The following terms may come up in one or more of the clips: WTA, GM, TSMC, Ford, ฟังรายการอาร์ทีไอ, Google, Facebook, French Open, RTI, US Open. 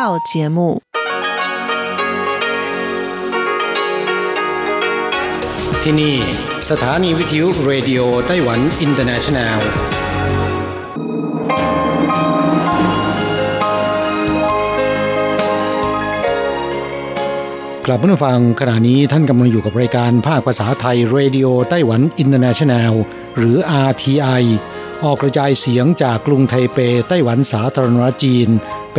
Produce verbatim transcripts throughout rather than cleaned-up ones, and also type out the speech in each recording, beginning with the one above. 套节目。ที่นี่สถานีวิทยุเรดิโอไต้หวันอินเตอร์เนชั่นแนลกลับมาฟังขณะนี้ท่านกำลังอยู่กับรายการภาคภาษาไทยเรดิโอไต้หวันอินเตอร์เนชั่นแนลหรือ อาร์ ที ไอ ออกกระจายเสียงจากกรุงไทเปไต้หวันสาธารณรัฐจีนเป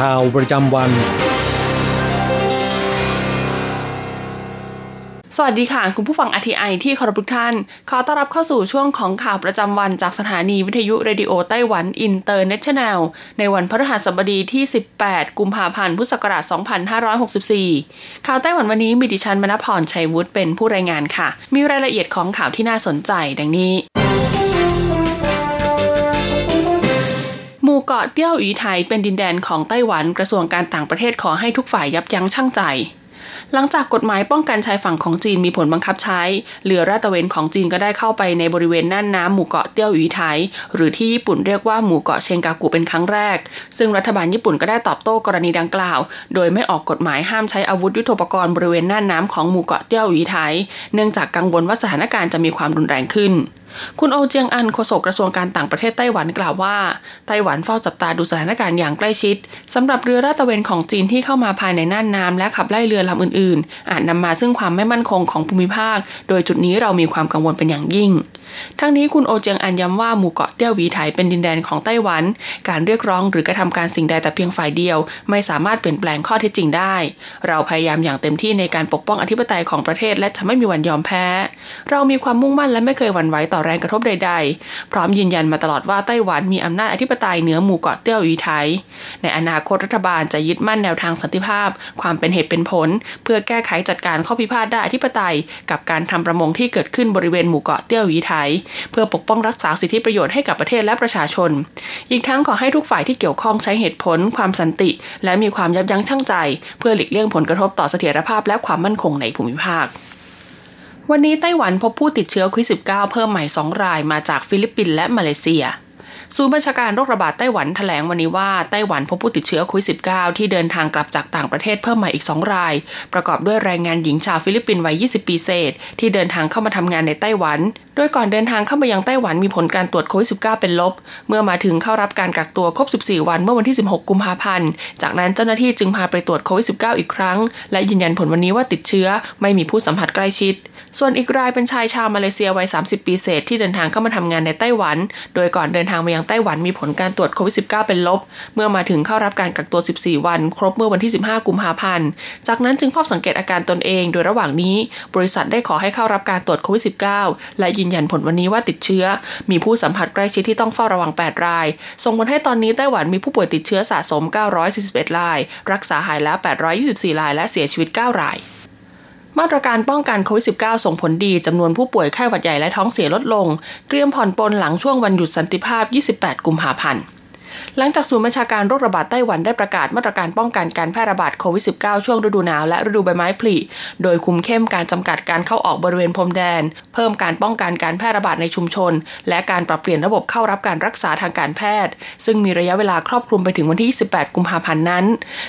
ข่าวประจำวันสวัสดีค่ะคุณผู้ฟัง อาร์ ที ไอ ที่เคารพทุกท่านขอต้อนรับเข้าสู่ช่วงของข่าวประจำวันจากสถานีวิทยุเรดิโอไต้หวันอินเตอร์เนชั่นแนลในวันพฤหัสบดีที่สิบแปดกุมภาพันธ์พุทธศักราชสองพันห้าร้อยหกสิบสี่ข่าวไต้หวันวันนี้มีดิฉันมณพรชัยวุฒิเป็นผู้รายงานค่ะมีรายละเอียดของข่าวที่น่าสนใจดังนี้หมู่เกาะเตี้ยวอีไทยเป็นดินแดนของไต้หวันกระทรวงการต่างประเทศขอให้ทุกฝ่ายยับยั้งชั่งใจหลังจากกฎหมายป้องกันชายฝั่งของจีนมีผลบังคับใช้เรือราดตระเวนของจีนก็ได้เข้าไปในบริเวณน่านน้ำหมู่เกาะเตี้ยวอีไทยหรือที่ญี่ปุ่นเรียกว่าหมู่เกาะเชงกากุเป็นครั้งแรกซึ่งรัฐบาลญี่ปุ่นก็ได้ตอบโต้กรณีดังกล่าวโดยไม่ออกกฎหมายห้ามใช้อาวุธยุทโธปกรณ์บริเวณน่านน้ำของหมู่เกาะเตี้ยวอีไทยเนื่องจากกังวลว่าสถานการณ์จะมีความรุนแรงขึ้นคุณโอเจียงอันโฆษกกระทรวงการต่างประเทศไต้หวันกล่าวว่าไต้หวันเฝ้าจับตาดูสถานการณ์อย่างใกล้ชิดสำหรับเรือราดตระเวนของจีนที่เข้ามาภายในน่านน้ำและขับไล่เรือลำอื่นๆอาจนำมาซึ่งความไม่มั่นคงของภูมิภาคโดยจุดนี้เรามีความกังวลเป็นอย่างยิ่งทั้งนี้คุณโอเจียงอันย้ำว่าหมู่เกาะเตี้ยวอีไทยเป็นดินแดนของไต้หวันการเรียกร้องหรือกระทำการสิ่งใดแต่เพียงฝ่ายเดียวไม่สามารถเปลี่ยนแปลงข้อเท็จจริงได้เราพยายามอย่างเต็มที่ในการปกป้องอธิปไตยของประเทศและจะไม่มีวันยอมแพ้เรามีความมุ่งมั่นและไม่เคยหวั่นไหวต่อแรงกระทบใดๆพร้อมยืนยันมาตลอดว่าไต้หวันมีอำนาจอธิปไตยเหนือหมู่เกาะเตี้ยวอีไทยในอนาคตรัฐบาลจะยึดมั่นแนวทางสันติภาพความเป็นเหตุเป็นผลเพื่อแก้ไขจัดการข้อพิพาทด้านอธิปไตยกับการทำประมงที่เกิดขึ้นบริเวณหมู่เกาะเตี้ยวอีไทยเพื่อปกป้องรักษาสิทธิประโยชน์ให้กับประเทศและประชาชนอีกทั้งขอให้ทุกฝ่ายที่เกี่ยวข้องใช้เหตุผลความสันติและมีความยับยั้งชั่งใจเพื่อหลีกเลี่ยงผลกระทบต่อเสถียรภาพและความมั่นคงในภูมิภาควันนี้ไต้หวันพบผู้ติดเชื้อโควิด สิบเก้า เพิ่มใหม่สองรายมาจากฟิลิปปินส์และมาเลเซียศูนย์บัญชาการโรคระบาดไต้หวันแถลงวันนี้ว่าไต้หวันพบผู้ติดเชื้อโควิด สิบเก้า ที่เดินทางกลับจากต่างประเทศเพิ่มใหม่อีกสองรายประกอบด้วยแรงงานหญิงชาวฟิลิปปินส์วัยยี่สิบปีเศษที่เดินทางเข้ามาทำงานในไต้หวันโดยก่อนเดินทางเข้ามายังไต้หวันมีผลการตรวจโควิด สิบเก้า เป็นลบเมื่อมาถึงเข้ารับการกักตัวครบสิบสี่วันเมื่อวันที่สิบหกกุมภาพันธ์จากนั้นเจ้าหน้าที่จึงพาไปตรวจโควิด สิบเก้า อีกครั้งและยืนยันผลวันนี้ว่าติดเชื้อไม่มีผู้สัมผัสใกล้ชิดส่วนอีกรายเป็นชายชาวมาเลเซียวัยสามสิบปีเศษที่เดินทางเข้ามาทำงานในไต้หวันโดยก่อนเดินทางมายังไต้หวันมีผลการตรวจโควิด สิบเก้า เป็นลบเมื่อมาถึงเข้ารับการกักตัวสิบสี่วันครบเมื่อวันที่สิบห้ากุมภาพันธ์จากนั้นจึงเฝ้าสังเกตอาการตนเองโดยระหว่างนี้บริษัทได้ขอให้เข้ารับการตรวจโควิด สิบเก้า และยืนยันผลวันนี้ว่าติดเชื้อมีผู้สัมผัสใกล้ชิดที่ต้องเฝ้าระวังแปดรายส่งผลให้ตอนนี้ไต้หวันมีผู้ป่วยติดเชื้อสะสมเก้าร้อยสี่สิบเอ็ดรายรักษาหายแล้วแปดร้อยยี่สิบสี่รายและเสียชีวิตเก้ารายมาตรการป้องกันโควิด สิบเก้า ส่งผลดีจำนวนผู้ป่วยไข้หวัดใหญ่และท้องเสียลดลงเตรียมผ่อนปลนหลังช่วงวันหยุดสันติภาพยี่สิบแปดกุมภาพันธ์หลังจากศูนย์บัญชาการโรคระบาดไต้หวันได้ประกาศมาตรการป้องกันการแพร่ระบาดโควิด สิบเก้า ช่วงฤดูหนาวและฤดูใบไม้ผลิโดยคุมเข้มการจำกัดการเข้าออกบริเวณพรมแดนเพิ่มการป้องกันการแพร่ระบาดในชุมชนและการปรับเปลี่ยนระบบเข้ารับการรักษาทางการแพทย์ซึ่งมีระยะเวลาครอบคลุมไปถึงวันที่ยี่สิบแปดกุมภาพันธ์นั้น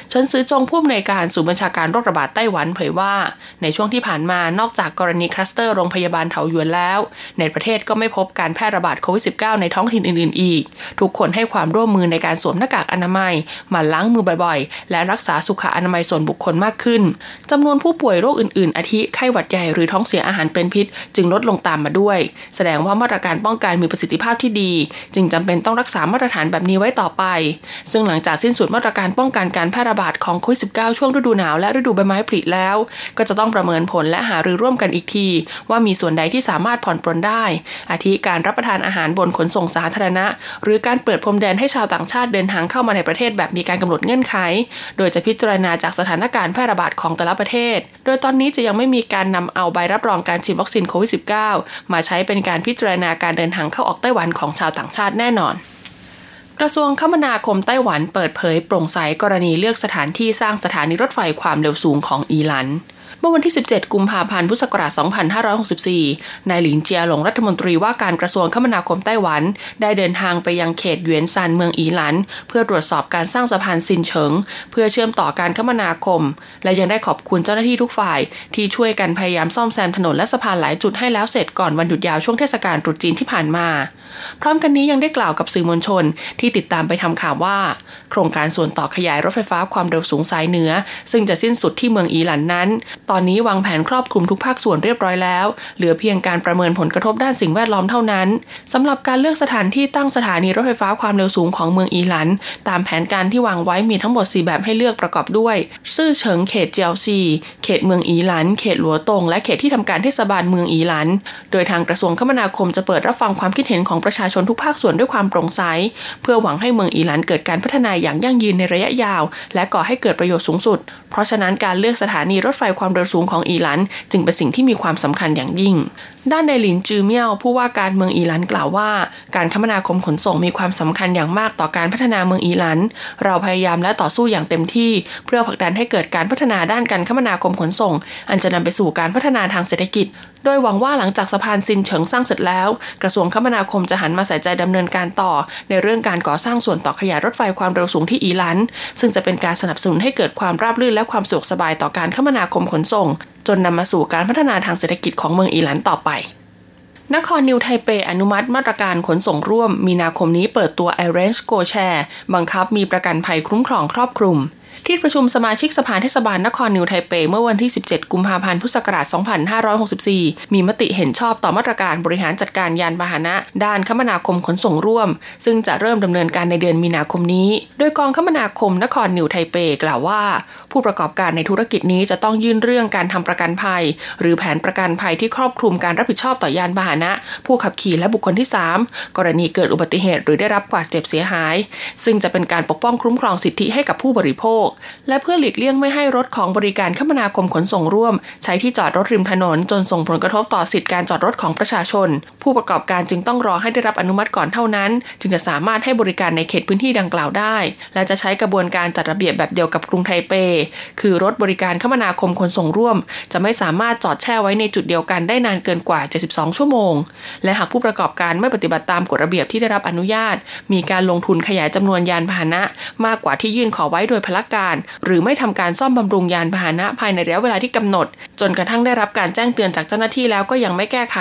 เฉินซือจงผู้อำนวยการศูนย์บัญชาการโรคระบาดไต้หวันเผยว่าในช่วงที่ผ่านมานอกจากกรณีคลัสเตอร์โรงพยาบาลเถาหยวนแล้วในประเทศก็ไม่พบการแพร่ระบาดโควิด สิบเก้า ในท้องถิ่นอื่นๆอีกทุกคนให้ความร่วมมือในการสวมหน้ากากอนามัยมาล้างมือบ่อยๆและรักษาสุขอนามัยส่วนบุคคลมากขึ้นจำนวนผู้ป่วยโรคอื่นๆอาทิไข้หวัดใหญ่หรือท้องเสียอาหารเป็นพิษจึงลดลงตามมาด้วยแสดงว่ามาตรการป้องกันมีประสิทธิภาพที่ดีจึงจำเป็นต้องรักษามาตรฐานแบบนี้ไว้ต่อไปซึ่งหลังจากสิ้นสุดมาตรการป้องกันการแพร่ระบาดของโควิด สิบเก้า ช่วงฤดูหนาวและฤดูใบไม้ผลิแล้วก็จะต้องประเมินผลและหารือร่วมกันอีกทีว่ามีส่วนใดที่สามารถผ่อนปรนได้อาทิการรับประทานอาหารบนขนส่งสาธารณะหรือการเปิดพรมแดนให้ช าวต่างชาติเดินทางเข้ามาในประเทศแบบมีการกำหนดเงื่อนไขโดยจะพิจารณาจากสถานการณ์แพร่ระบาดของแต่ละประเทศโดยตอนนี้จะยังไม่มีการนำเอาใบรับรองการฉีดวัคซีนโควิด สิบเก้า มาใช้เป็นการพิจารณาการเดินทางเข้าออกไต้หวันของชาวต่างชาติแน่นอนกระทรวงคมนาคมไต้หวันเปิดเผยโปร่งใสกรณีเลือกสถานที่สร้างสถานีรถไฟความเร็วสูงของอีหลันเมื่อวันที่สิบเจ็ดกุมภาพันธ์พุทธศักราชสองพันห้าร้อยหกสิบสี่นายหลินเจียหลงรัฐมนตรีว่าการกระทรวงคมนาคมไต้หวันได้เดินทางไปยังเขตหยวนซานเมืองอีหลันเพื่อตรวจสอบการสร้างสะพานซินเฉิงเพื่อเชื่อมต่อการคมนาคมและยังได้ขอบคุณเจ้าหน้าที่ทุกฝ่ายที่ช่วยกันพยายามซ่อมแซมถนนและสะพานหลายจุดให้แล้วเสร็จก่อนวันหยุดยาวช่วงเทศกาลตรุษจีนที่ผ่านมาพร้อมกันนี้ยังได้กล่าวกับสื่อมวลชนที่ติดตามไปทำข่าวว่าโครงการส่วนต่อขยายรถไฟฟ้าความเร็วสูงสายเหนือซึ่งจะสิ้นสุดที่เมืองอีหลันนั้นตอนนี้วางแผนครอบคลุมทุกภาคส่วนเรียบร้อยแล้วเหลือเพียงการประเมินผลกระทบด้านสิ่งแวดล้อมเท่านั้นสำหรับการเลือกสถานที่ตั้งสถานีรถไฟฟ้าความเร็วสูงของเมืองอีหลันตามแผนการที่วางไว้มีทั้งหมดสี่แบบให้เลือกประกอบด้วยซื่อเฉิงเขตเจียวซีเขตเมืองอีหลันเขตหลัวตงและเขตที่ทำการเทศบาลเมืองอีหลันโดยทางกระทรวงคมนาคมจะเปิดรับฟังความคิดเห็นของประชาชนทุกภาคส่วนด้วยความโปร่งใสเพื่อหวังให้เมืองอีหลันเกิดการพัฒนาอย่างยั่งยืนในระยะยาวและก่อให้เกิดประโยชน์สูงสุดเพราะฉะนั้นการเลือกสถานีรถไฟความเร็วสูงของอีหลันจึงเป็นสิ่งที่มีความสำคัญอย่างยิ่งด้านนายหลินจือเมี่ยวผู้ว่าการเมืองอีหลันกล่าวว่าการคมนาคมขนส่งมีความสำคัญอย่างมากต่อการพัฒนาเมืองอีหลันเราพยายามและต่อสู้อย่างเต็มที่เพื่อผลักดันให้เกิดการพัฒนาด้านการคมนาคมขนส่งอันจะนำไปสู่การพัฒนาทางเศรษฐกิจโดยหวังว่าหลังจากสะพานซินเฉิงสร้างเสร็จแล้วกระทรวงคมนาคมจะหันมาใส่ใจดำเนินการต่อในเรื่องการก่อสร้างส่วนต่อขยายรถไฟความเร็วสูงที่อีหลันซึ่งจะเป็นการสนับสนุนให้เกิดความราบรื่นและความสะดวกสบายต่อการคมนาคมขนส่งจนนำมาสู่การพัฒนาทางเศรษฐกิจของเมืองอีหลันต่อไปนครนิวไทเปอนุมัติมาตรการขนส่งร่วมมีนาคมนี้เปิดตัว Arrange Go Share บังคับมีประกันภัยคุ้มครองครอบคลุมที่ประชุมสมาชิกสภาเทศบาลนครนิวไทเปเมื่อวันที่สิบเจ็ดกุมภาพันธ์พุทธศักราชสองพันห้าร้อยหกสิบสี่มีมติเห็นชอบต่อมาตรการบริหารจัดการยานพาหนะด้านคมนาคมขนส่งร่วมซึ่งจะเริ่มดำเนินการในเดือนมีนาคมนี้โดยกองคมนาคมนครนิวไทเปกล่าวว่าผู้ประกอบการในธุรกิจนี้จะต้องยื่นเรื่องการทำประกันภัยหรือแผนประกันภัยที่ครอบคลุมการรับผิดชอบต่อยานพาหนะผู้ขับขี่และบุคคลที่สามกรณีเกิดอุบัติเหตุหรือได้รับบาดเจ็บเสียหายซึ่งจะเป็นการปกป้องคุ้มครองสิทธิให้กับผู้บริโภคและเพื่อหลีกเลี่ยงไม่ให้รถของบริการคมนาคมขนส่งร่วมใช้ที่จอดรถริมถนนจนส่งผลกระทบต่อสิทธิการจอดรถของประชาชนผู้ประกอบการจึงต้องรอให้ได้รับอนุมัติก่อนเท่านั้นจึงจะสามารถให้บริการในเขตพื้นที่ดังกล่าวได้และจะใช้กระบวนการจัดระเบียบแบบเดียวกับกรุงไทเปคือรถบริการคมนาคมขนส่งร่วมจะไม่สามารถจอดแช่ไว้ในจุดเดียวกันได้นานเกินกว่าเจ็ดสิบสองชั่วโมงและหากผู้ประกอบการไม่ปฏิบัติตามกฎระเบียบที่ได้รับอนุญาตมีการลงทุนขยายจำนวนยานพาหนะมากกว่าที่ยื่นขอไว้โดยพละการหรือไม่ทำการซ่อมบำรุงยานพาหนะภายในระยะเวลาที่กำหนดจนกระทั่งได้รับการแจ้งเตือนจากเจ้าหน้าที่แล้วก็ยังไม่แก้ไข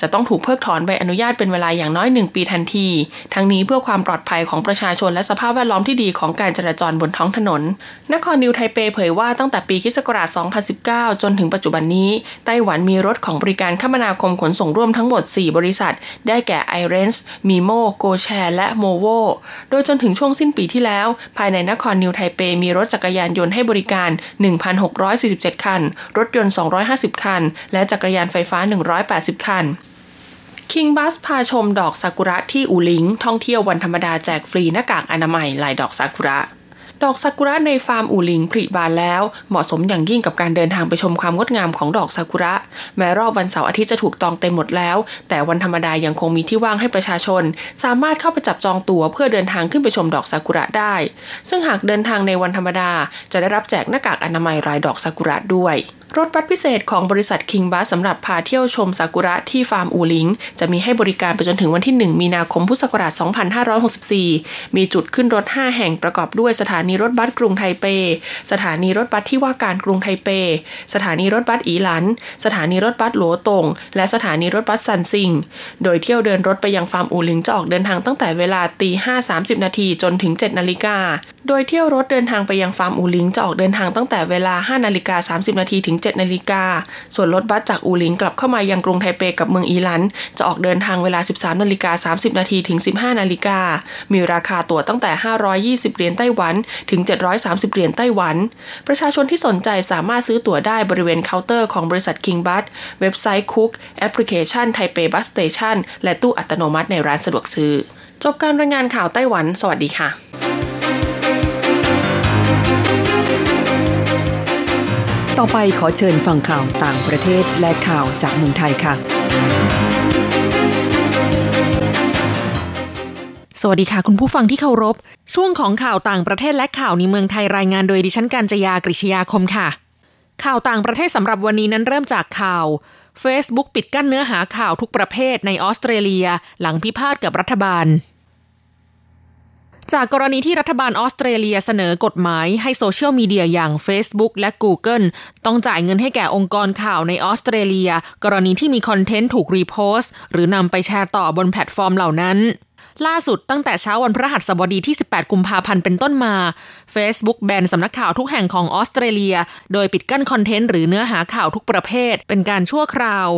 จะต้องถูกเพิกถอนใบอนุญาตเป็นเวลาอย่างน้อยหนึ่งปีทันทีทั้งนี้เพื่อความปลอดภัยของประชาชนและสภาพแวดล้อมที่ดีของการจราจรบนท้องถนนนครนิวไทเปเผยว่าตั้งแต่ปีค.ศ.สองพันสิบเก้าจนถึงปัจจุบันนี้ไต้หวันมีรถของบริการคมนาคมขนส่งร่วมทั้งหมดสี่บริษัทได้แก่ ไอ เรนซ์ Mimo GoShare และ Movo โดยจนถึงช่วงสิ้นปีที่แล้วภายในนครนิวไทเปมีรถจักรยานยนต์ให้บริการ หนึ่งพันหกร้อยสี่สิบเจ็ด คันรถยนต์สองร้อยห้าสิบคันและจักรยานไฟฟ้าหนึ่งร้อยแปดสิบคันคิงบัสพาชมดอกซากุระที่อูหลิงท่องเที่ยววันธรรมดาแจกฟรีหน้ากากอนามัยลายดอกซากุระดอกซากุระในฟาร์มอูหลิงผลิบานแล้วเหมาะสมอย่างยิ่งกับการเดินทางไปชมความงดงามของดอกซากุระแม้รอบวันเสาร์อาทิตย์จะถูกจองเต็มหมดแล้วแต่วันธรรมดายังคงมีที่ว่างให้ประชาชนสามารถเข้าไปจับจองตั๋วเพื่อเดินทางขึ้นไปชมดอกซากุระได้ซึ่งหากเดินทางในวันธรรมดาจะได้รับแจกหน้ากากอนามัยลายดอกซากุระด้วยรถบัสพิเศษของบริษัทคิงบัสสำหรับพาเที่ยวชมซากุระที่ฟาร์มอูหลิงจะมีให้บริการไปจนถึงวันที่หนึ่งมีนาคมพุทธศักราชสองพันห้าร้อยหกสิบสี่มีจุดขึ้นรถห้าแห่งประกอบด้วยสถานีรถบัสกรุงไทเปสถานีรถบัสที่ว่าการกรุงไทเปสถานีรถบัสอีหลันสถานีรถบัสหลัวตงและสถานีรถบัสซันซิงโดยเที่ยวเดินรถไปยังฟาร์มอูหลิงจะออกเดินทางตั้งแต่เวลา ตีห้าสามสิบ นาทีจนถึง เจ็ดนาฬิกาโดยเที่ยวรถเดินทางไปยังฟาร์มอูหลิงจะออกเดินทางตั้งแต่เวลา ห้านาฬิกาสามสิบ นาทีถึงเจ็ดนาฬิกาส่วนรถบัสจากอูหลิงกลับเข้ามายังกรุงไทเปกับเมืองอีหลันจะออกเดินทางเวลา สิบสามนาฬิกาสามสิบ นาทีถึง สิบห้านาฬิกามีราคาตั๋วตั้งแต่ห้าร้อยยี่สิบเหรียญไต้หวันถึงเจ็ดร้อยสามสิบเหรียญไต้หวันประชาชนที่สนใจสามารถซื้อตั๋วได้บริเวณเคาน์เตอร์ของบริษัท King Bus เว็บไซต์ Cook แอปพลิเคชัน Taipei Bus Station และตู้อัตโนมัติในร้านสะดวกซื้อ จบการรายงานข่าวไต้หวันสวัสดีค่ะต่อไปขอเชิญฟังข่าวต่างประเทศและข่าวจากเมืองไทยค่ะสวัสดีค่ะคุณผู้ฟังที่เคารพช่วงของข่าวต่างประเทศและข่าวในเมืองไทยรายงานโดยดิฉันกัญจยากฤษยาคมค่ะข่าวต่างประเทศสำหรับวันนี้นั้นเริ่มจากข่าว Facebook ปิดกั้นเนื้อหาข่าวทุกประเภทในออสเตรเลียหลังพิพาทกับรัฐบาลจากกรณีที่รัฐบาลออสเตรเลียเสนอกฎหมายให้โซเชียลมีเดียอย่าง Facebook และ Google ต้องจ่ายเงินให้แก่องค์กรข่าวในออสเตรเลียกรณีที่มีคอนเทนต์ถูกรีโพสต์หรือนำไปแชร์ต่อบนแพลตฟอร์มเหล่านั้นล่าสุดตั้งแต่เช้าวันพฤหัสบดีที่สิบแปดกุมภาพันธ์เป็นต้นมา Facebook แบนสำนักข่าวทุกแห่งของออสเตรเลียโดยปิดกั้นคอนเทนต์หรือเนื้อหาข่าวทุกประเภทเป็นการชั่วคราว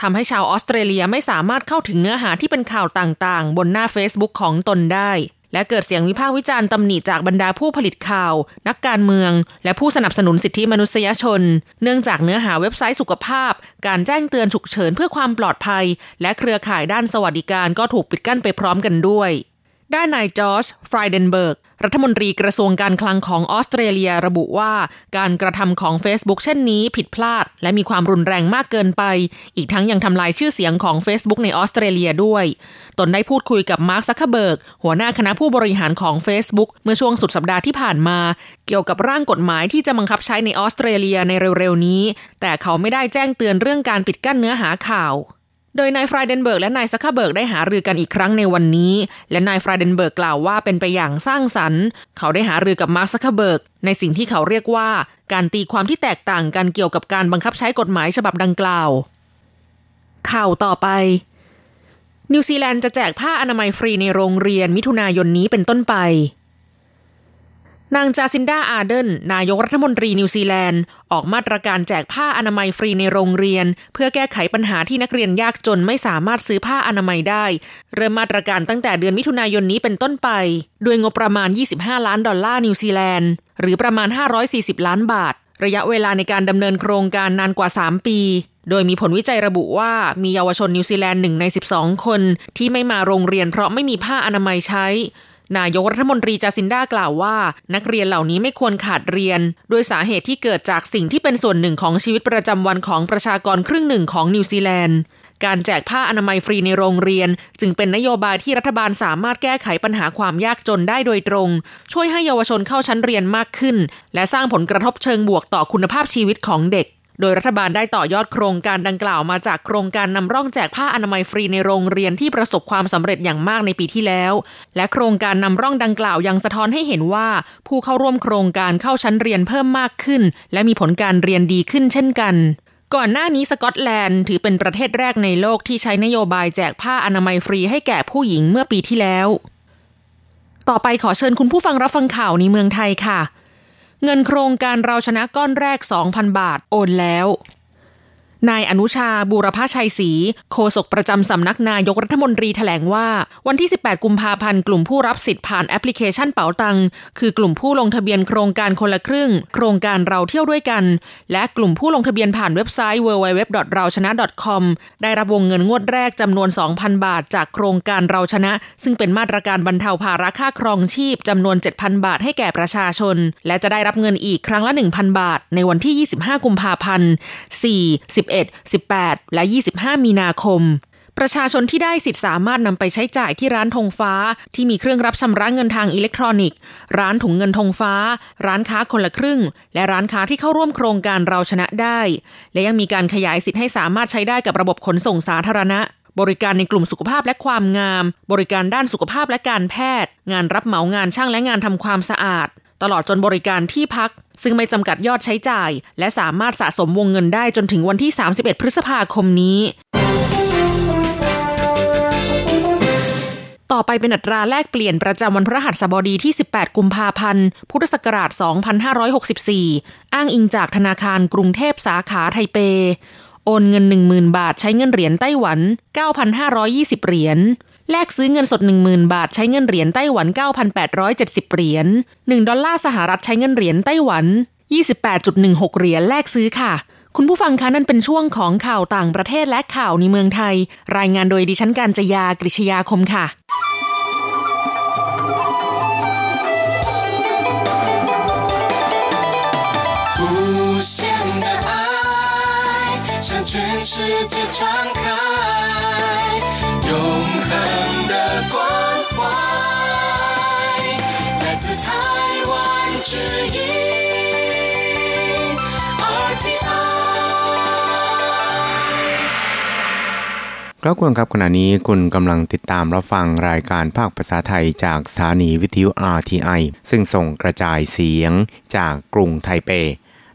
ทำให้ชาวออสเตรเลียไม่สามารถเข้าถึงเนื้อหาที่เป็นข่าวต่างๆบนหน้า Facebook ของตนได้และเกิดเสียงวิพากษ์วิจารณ์ตำหนิจากบรรดาผู้ผลิตข่าวนักการเมืองและผู้สนับสนุนสิทธิมนุษยชนเนื่องจากเนื้อหาเว็บไซต์สุขภาพการแจ้งเตือนฉุกเฉินเพื่อความปลอดภัยและเครือข่ายด้านสวัสดิการก็ถูกปิดกั้นไปพร้อมกันด้วยด้านนายจอร์จไฟเดนเบิร์กรัฐมนตรีกระทรวงการคลังของออสเตรเลียระบุว่าการกระทำของ Facebook เช่นนี้ผิดพลาดและมีความรุนแรงมากเกินไปอีกทั้งยังทำลายชื่อเสียงของ Facebook ในออสเตรเลียด้วยตนได้พูดคุยกับมาร์ค ซักเคอร์เบิร์กหัวหน้าคณะผู้บริหารของ Facebook เมื่อช่วงสุดสัปดาห์ที่ผ่านมาเกี่ยวกับร่างกฎหมายที่จะบังคับใช้ในออสเตรเลียในเร็วๆนี้แต่เขาไม่ได้แจ้งเตือนเรื่องการปิดกั้นเนื้อหาข่าวโดยนายไฟเดนเบิร์กและนายซักเคอร์เบิร์กได้หารือกันอีกครั้งในวันนี้และนายไฟเดนเบิร์กกล่าวว่าเป็นไปอย่างสร้างสรรค์เขาได้หารือกับมาร์ค ซักเคอร์เบิร์กในสิ่งที่เขาเรียกว่าการตีความที่แตกต่างกันเกี่ยวกับการบังคับใช้กฎหมายฉบับดังกล่าวข่าวต่อไปนิวซีแลนด์จะแจกผ้าอนามัยฟรีในโรงเรียนมิถุนายนนี้เป็นต้นไปนางจาซินดาอาร์เดนนายกรัฐมนตรีนิวซีแลนด์ออกมาตรการแจกผ้าอนามัยฟรีในโรงเรียนเพื่อแก้ไขปัญหาที่นักเรียนยากจนไม่สามารถซื้อผ้าอนามัยได้เริ่มมาตรการตั้งแต่เดือนมิถุนายนนี้เป็นต้นไปด้วยงบประมาณยี่สิบห้าล้านดอลลาร์นิวซีแลนด์หรือประมาณห้าร้อยสี่สิบล้านบาทระยะเวลาในการดำเนินโครงการนานกว่าสามปีโดยมีผลวิจัยระบุว่ามีเยาวชนนิวซีแลนด์หนึ่งในสิบสองคนที่ไม่มาโรงเรียนเพราะไม่มีผ้าอนามัยใช้นายกรัฐมนตรีจาซินดากล่าวว่านักเรียนเหล่านี้ไม่ควรขาดเรียนโดยสาเหตุที่เกิดจากสิ่งที่เป็นส่วนหนึ่งของชีวิตประจำวันของประชากรครึ่งหนึ่งของนิวซีแลนด์การแจกผ้าอนามัยฟรีในโรงเรียนจึงเป็นนโยบายที่รัฐบาลสามารถแก้ไขปัญหาความยากจนได้โดยตรงช่วยให้เยาวชนเข้าชั้นเรียนมากขึ้นและสร้างผลกระทบเชิงบวกต่อคุณภาพชีวิตของเด็กโดยรัฐบาลได้ต่อยอดโครงการดังกล่าวมาจากโครงการนำร่องแจกผ้าอนามัยฟรีในโรงเรียนที่ประสบความสำเร็จอย่างมากในปีที่แล้วและโครงการนำร่องดังกล่าวยังสะท้อนให้เห็นว่าผู้เข้าร่วมโครงการเข้าชั้นเรียนเพิ่มมากขึ้นและมีผลการเรียนดีขึ้นเช่นกันก่อนหน้านี้สกอตแลนด์ถือเป็นประเทศแรกในโลกที่ใช้นโยบายแจกผ้าอนามัยฟรีให้แก่ผู้หญิงเมื่อปีที่แล้วต่อไปขอเชิญคุณผู้ฟังรับฟังข่าวในเมืองไทยค่ะเงินโครงการเราชนะก้อนแรก สองพันบาทโอนแล้วนายอนุชาบูรพชัยศรีโฆษกประจำสำนักนายกรัฐมนตรีแถลงว่าวันที่สิบแปดกุมภาพันธ์กลุ่มผู้รับสิทธิ์ผ่านแอปพลิเคชันเป๋าตังคือกลุ่มผู้ลงทะเบียนโครงการคนละครึ่งโครงการเราเที่ยวด้วยกันและกลุ่มผู้ลงทะเบียนผ่านเว็บไซต์ ดับเบิลยู ดับเบิลยู ดับเบิลยู ดอท เราชนะ ดอท คอม ได้รับวงเงินงวดแรกจำนวน สองพันบาทจากโครงการเราชนะซึ่งเป็นมาตรการบรรเทาภาระค่าครองชีพจำนวน เจ็ดพันบาทให้แก่ประชาชนและจะได้รับเงินอีกครั้งละ หนึ่งพันบาทในวันที่ยี่สิบห้ากุมภาพันธ์สี่ สิบเอ็ด สิบแปด และยี่สิบห้ามีนาคมประชาชนที่ได้สิทธิ์สามารถนำไปใช้จ่ายที่ร้านธงฟ้าที่มีเครื่องรับชำระเงินทางอิเล็กทรอนิกส์ร้านถุงเงินธงฟ้าร้านค้าคนละครึ่งและร้านค้าที่เข้าร่วมโครงการเราชนะได้และยังมีการขยายสิทธิ์ให้สามารถใช้ได้กับระบบขนส่งสาธารณะบริการในกลุ่มสุขภาพและความงามบริการด้านสุขภาพและการแพทย์งานรับเหมางานช่างและงานทำความสะอาดตลอดจนบริการที่พักซึ่งไม่จำกัดยอดใช้จ่ายและสามารถสะสมวงเงินได้จนถึงวันที่สามสิบเอ็ดพฤษภาคมนี้ต่อไปเป็นอัตราแลกเปลี่ยนประจำวันพฤหัสบดีที่สิบแปดกุมภาพันธ์พุทธศักราชสองพันห้าร้อยหกสิบสี่อ้างอิงจากธนาคารกรุงเทพสาขาไทเปโอนเงิน หนึ่งหมื่นบาทใช้เงินเหรียญไต้หวัน เก้าพันห้าร้อยยี่สิบเหรียญแลกซื้อเงินสด หนึ่งหมื่นบาทใช้เงินเหรียญไต้หวัน เก้าพันแปดร้อยเจ็ดสิบเหรียญหนึ่งดอลลาร์สหรัฐใช้เงินเหรียญไต้หวัน ยี่สิบแปดจุดหนึ่งหกเหรียญแลกซื้อค่ะคุณผู้ฟังคะนั่นเป็นช่วงของข่าวต่างประเทศและข่าวในเมืองไทยรายงานโดยดิฉันกัญจยากฤษยาคมค่ะ无限的爱向全世界传开，永恒的关怀来自台湾之音 อาร์ ที ไอ ครับคุณครับขณะนี้คุณกำลังติดตามรับฟังรายการภาคภาษาไทยจากสถานีวิทยุ อาร์ ที ไอ ซึ่งส่งกระจายเสียงจากกรุงไทเป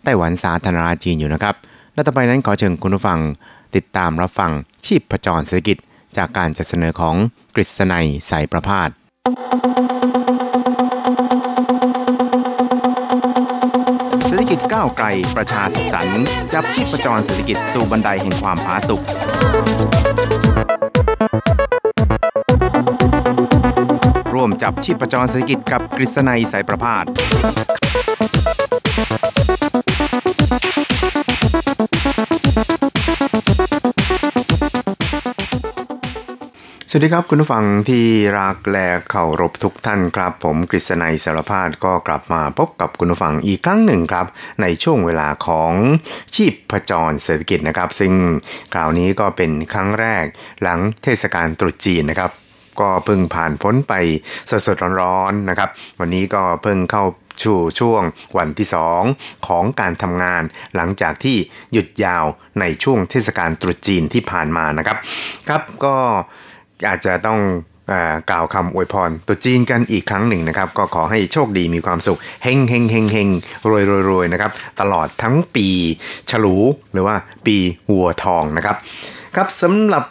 ไต้หวันสาธารณรัฐจีนอยู่นะครับและต่อไปนั้นขอเชิญคุณผู้ฟังติดตามรับฟังชีพจรเศรษฐกิจจากการจัดเสนอของกฤษณัยสายประภาสเศรษฐกิจก้าวไกลประชาสุขสันต์จับชีพจรเศรษฐกิจสู่บันไดแห่งความผาสุกร่วมจับชีพจรเศรษฐกิจกับกฤษณัยสายประภาสสวัสดีครับคุณผู้ฟังที่รักและเคารพทุกท่านครับผมกฤษณัยสารพาสก็กลับมาพบกับคุณผู้ฟังอีกครั้งหนึ่งครับในช่วงเวลาของชีพจรเศรษฐกิจนะครับซึ่งคราวนี้ก็เป็นครั้งแรกหลังเทศกาลตรุษจีนนะครับก็เพิ่งผ่านพ้นไปสดๆร้อนๆนะครับวันนี้ก็เพิ่งเข้าชู่ช่วงวันที่สองของการทำงานหลังจากที่หยุดยาวในช่วงเทศกาลตรุษจีนที่ผ่านมานะครับครับก็อาจจะต้องเอ่อกล่าวคำอวยพรตรุษจีนกันอีกครั้งหนึ่งนะครับก็ขอให้โชคดีมีความสุขเฮงเฮงเฮงเฮงรวยรวยรวยนะครับตลอดทั้งปีฉลูหรือว่าปีวัวทองนะครับครับสำหรับ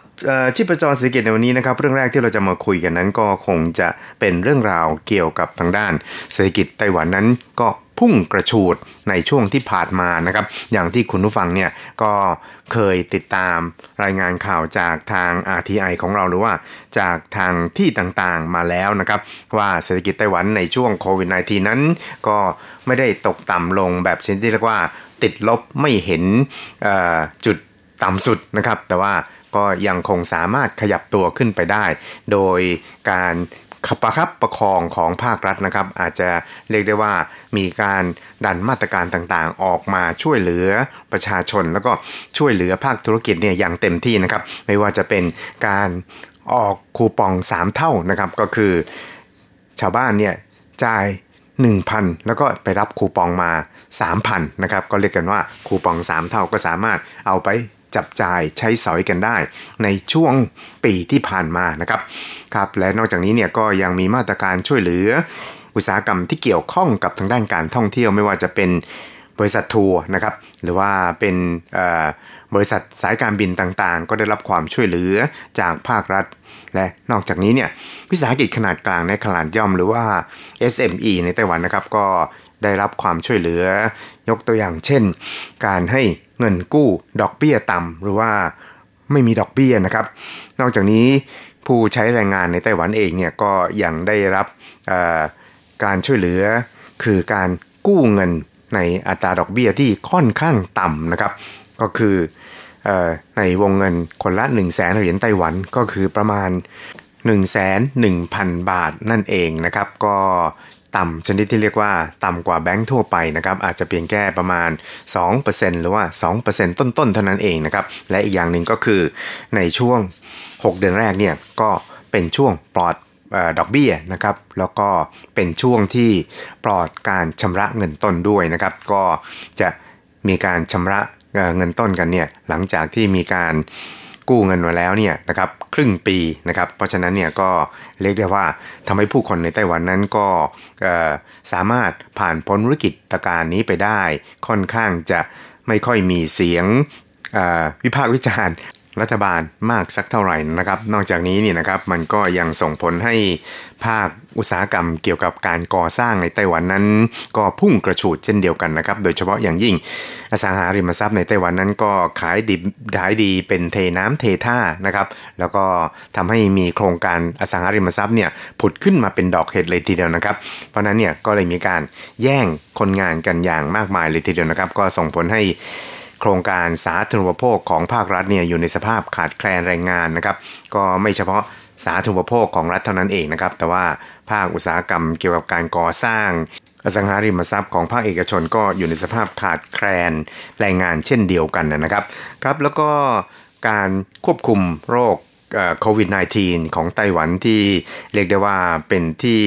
ชีพจรเศรษฐกิจในวันนี้นะครับเรื่องแรกที่เราจะมาคุยกันนั้นก็คงจะเป็นเรื่องราวเกี่ยวกับทางด้านเศรษฐกิจไต้หวันนั้นก็พุ่งกระฉูดในช่วงที่ผ่านมานะครับอย่างที่คุณผู้ฟังเนี่ยก็เคยติดตามรายงานข่าวจากทาง อาร์ ที ไอ ของเราหรือว่าจากทางที่ต่างๆมาแล้วนะครับว่าเศรษฐกิจไต้หวันในช่วงโควิด สิบเก้า นั้นก็ไม่ได้ตกต่ำลงแบบเช่นที่เรียกว่าติดลบไม่เห็นจุดต่ำสุดนะครับแต่ว่าก็ยังคงสามารถขยับตัวขึ้นไปได้โดยการประคับประคองของภาครัฐนะครับอาจจะเรียกได้ว่ามีการดันมาตรการต่างๆออกมาช่วยเหลือประชาชนแล้วก็ช่วยเหลือภาคธุรกิจเนี่ยอย่างเต็มที่นะครับไม่ว่าจะเป็นการออกคูปองสามเท่านะครับก็คือชาวบ้านเนี่ยจ่าย หนึ่งพัน แล้วก็ไปรับคูปองมา สามพัน นะครับก็เรียกกันว่าคูปองสามเท่าก็สามารถเอาไปจับจ่ายใช้สอยกันได้ในช่วงปีที่ผ่านมานะครับครับและนอกจากนี้เนี่ยก็ยังมีมาตรการช่วยเหลืออุตสาหกรรมที่เกี่ยวข้องกับทางด้านการท่องเที่ยวไม่ว่าจะเป็นบริษัททัวร์นะครับหรือว่าเป็นบริษัทสายการบินต่างๆก็ได้รับความช่วยเหลือจากภาครัฐและนอกจากนี้เนี่ยวิสาหกิจขนาดกลางและขนาดย่อมหรือว่า เอส เอ็ม อี ในไต้หวันนะครับก็ได้รับความช่วยเหลือยกตัวอย่างเช่นการให้เงินกู้ดอกเบี้ยต่ำหรือว่าไม่มีดอกเบี้ยนะครับนอกจากนี้ผู้ใช้แรงงานในไต้หวันเองเนี่ยก็ยังได้รับการช่วยเหลือคือการกู้เงินในอัตราดอกเบี้ยที่ค่อนข้างต่ำนะครับก็คือในวงเงินคนละ หนึ่งแสน เหรียญไต้หวันก็คือประมาณ หนึ่งแสนหนึ่งพัน บาทนั่นเองนะครับก็ต่ำชนิดที่เรียกว่าต่ำกว่าแบงก์ทั่วไปนะครับอาจจะเพียงแค่ประมาณ สองเปอร์เซ็นต์ หรือว่า สองเปอร์เซ็นต์ ต้นๆเท่านั้นเองนะครับและอีกอย่างหนึ่งก็คือในช่วงหกเดือนแรกเนี่ยก็เป็นช่วงปลอดดอกเบี้ยนะครับแล้วก็เป็นช่วงที่ปลอดการชำระเงินต้นด้วยนะครับก็จะมีการชำระเงินต้นกันเนี่ยหลังจากที่มีการกู้เงินมาแล้วเนี่ยนะครับครึ่งปีนะครับเพราะฉะนั้นเนี่ยก็เรียกได้ว่าทำให้ผู้คนในไต้หวันนั้นก็สามารถผ่านพ้นวิกฤตการณ์นี้ไปได้ค่อนข้างจะไม่ค่อยมีเสียงวิพากษ์วิจารณ์รัฐบาลมากสักเท่าไหร่นะครับนอกจากนี้เนี่ยนะครับมันก็ยังส่งผลให้ภาคอุตสาหกรรมเกี่ยวกับการก่อสร้างในไต้หวันนั้นก็พุ่งกระฉูดเช่นเดียวกันนะครับโดยเฉพาะอย่างยิ่งอสังหาริมทรัพย์ในไต้หวันนั้นก็ขายดิบขายดีเป็นเทน้ำเทท่านะครับแล้วก็ทำให้มีโครงการอสังหาริมทรัพย์เนี่ยผุดขึ้นมาเป็นดอกเห็ดเลยทีเดียวนะครับเพราะนั้นเนี่ยก็เลยมีการแย่งคนงานกันอย่างมากมายเลยทีเดียวนะครับก็ส่งผลให้โครงการสาธารณูปโภคของภาครัฐเนี่ยอยู่ในสภาพขาดแคลนแรงงานนะครับก็ไม่เฉพาะสาธารณูปโภคของรัฐเท่านั้นเองนะครับแต่ว่าภาคอุตสาหกรรมเกี่ยวกับการก่อสร้าง อสังหาริมทรัพย์ของภาคเอกชนก็อยู่ในสภาพขาดแคลนแรงงานเช่นเดียวกันนะครับครับแล้วก็การควบคุมโรคโควิด สิบเก้า ของไต้หวันที่เรียกได้ว่าเป็นที่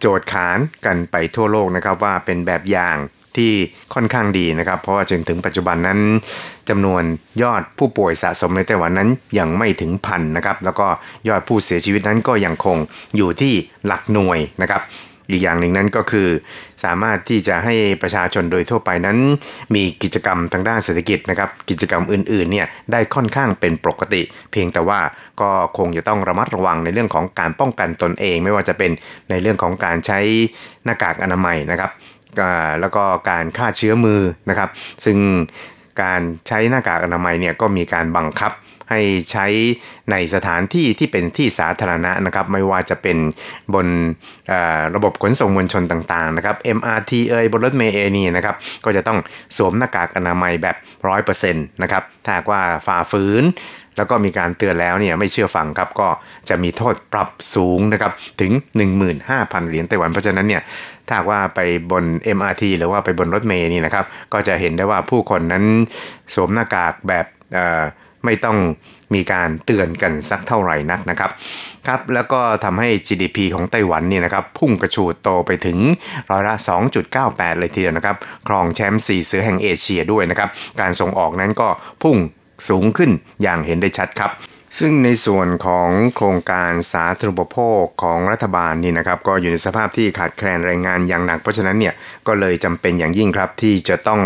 โจทย์ขานกันไปทั่วโลกนะครับว่าเป็นแบบอย่างที่ค่อนข้างดีนะครับเพราะว่าจนถึงปัจจุบันนั้นจำนวนยอดผู้ป่วยสะสมในไต้หวันนั้นยังไม่ถึงพันนะครับแล้วก็ยอดผู้เสียชีวิตนั้นก็ยังคงอยู่ที่หลักหน่วยนะครับอีกอย่างหนึ่งนั้นก็คือสามารถที่จะให้ประชาชนโดยทั่วไปนั้นมีกิจกรรมทางด้านเศรษฐกิจนะครับกิจกรรมอื่นๆเนี่ยได้ค่อนข้างเป็นปกติเพียงแต่ว่าก็คงจะต้องระมัดระวังในเรื่องของการป้องกันตนเองไม่ว่าจะเป็นในเรื่องของการใช้หน้ากากอนามัยนะครับแล้วก็การฆ่าเชื้อมือนะครับซึ่งการใช้หน้ากากอนามัยเนี่ยก็มีการบังคับให้ใช้ในสถานที่ที่เป็นที่สาธารณะนะครับไม่ว่าจะเป็นบนระบบขนส่งมวลชนต่างๆนะครับ เอ็ม อาร์ ที เอ่ยบนรถเมล์เอ่ยนี่นะครับก็จะต้องสวมหน้ากากอนามัยแบบ ร้อยเปอร์เซ็นต์ นะครับถ้าว่าฝ่าฝืนแล้วก็มีการเตือนแล้วเนี่ยไม่เชื่อฟังครับก็จะมีโทษปรับสูงนะครับถึง หนึ่งหมื่นห้าพัน เหรียญไต้หวันเพราะฉะนั้นเนี่ยถ้าว่าไปบน เอ็ม อาร์ ที หรือว่าไปบนรถเมล์นี่นะครับก็จะเห็นได้ว่าผู้คนนั้นสวมหน้ากากแบบไม่ต้องมีการเตือนกันสักเท่าไหร่นักนะครับครับแล้วก็ทำให้ จี ดี พี ของไต้หวันเนี่ยนะครับพุ่งกระฉูดโตไปถึงร้อยละ สองจุดเก้าแปด เลยทีเดียวนะครับครองแชมป์สี่เสือแห่งเอเชียด้วยนะครับการส่งออกนั้นก็พุ่งสูงขึ้นอย่างเห็นได้ชัดครับซึ่งในส่วนของโครงการสาธารณูปโภคของรัฐบาลนี่นะครับก็อยู่ในสภาพที่ขาดแคลนแรงงานอย่างหนักเพราะฉะนั้นเนี่ยก็เลยจำเป็นอย่างยิ่งครับที่จะต้อง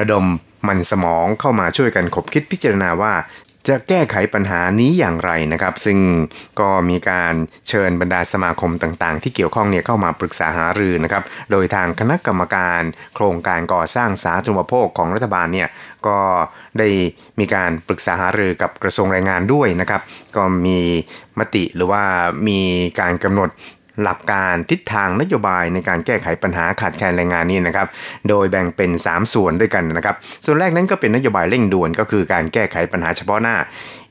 ระดมมันสมองเข้ามาช่วยกันขบคิดพิจารณาว่าจะแก้ไขปัญหานี้อย่างไรนะครับซึ่งก็มีการเชิญบรรดาสมาคมต่างๆที่เกี่ยวข้องเนี่ยเข้ามาปรึกษาหารือนะครับโดยทางคณะกรรมการโครงการก่อสร้างสาธารณูปโภคของรัฐบาลเนี่ยก็ได้มีการปรึกษาหารือกับกระทรวงแรงงานด้วยนะครับก็มีมติหรือว่ามีการกำหนดหลักการทิศทางนโยบายในการแก้ไขปัญหาขาดแคลนแรงงานนี่นะครับโดยแบ่งเป็นสามส่วนด้วยกันนะครับส่วนแรกนั้นก็เป็นนโยบายเร่งด่วนก็คือการแก้ไขปัญหาเฉพาะหน้า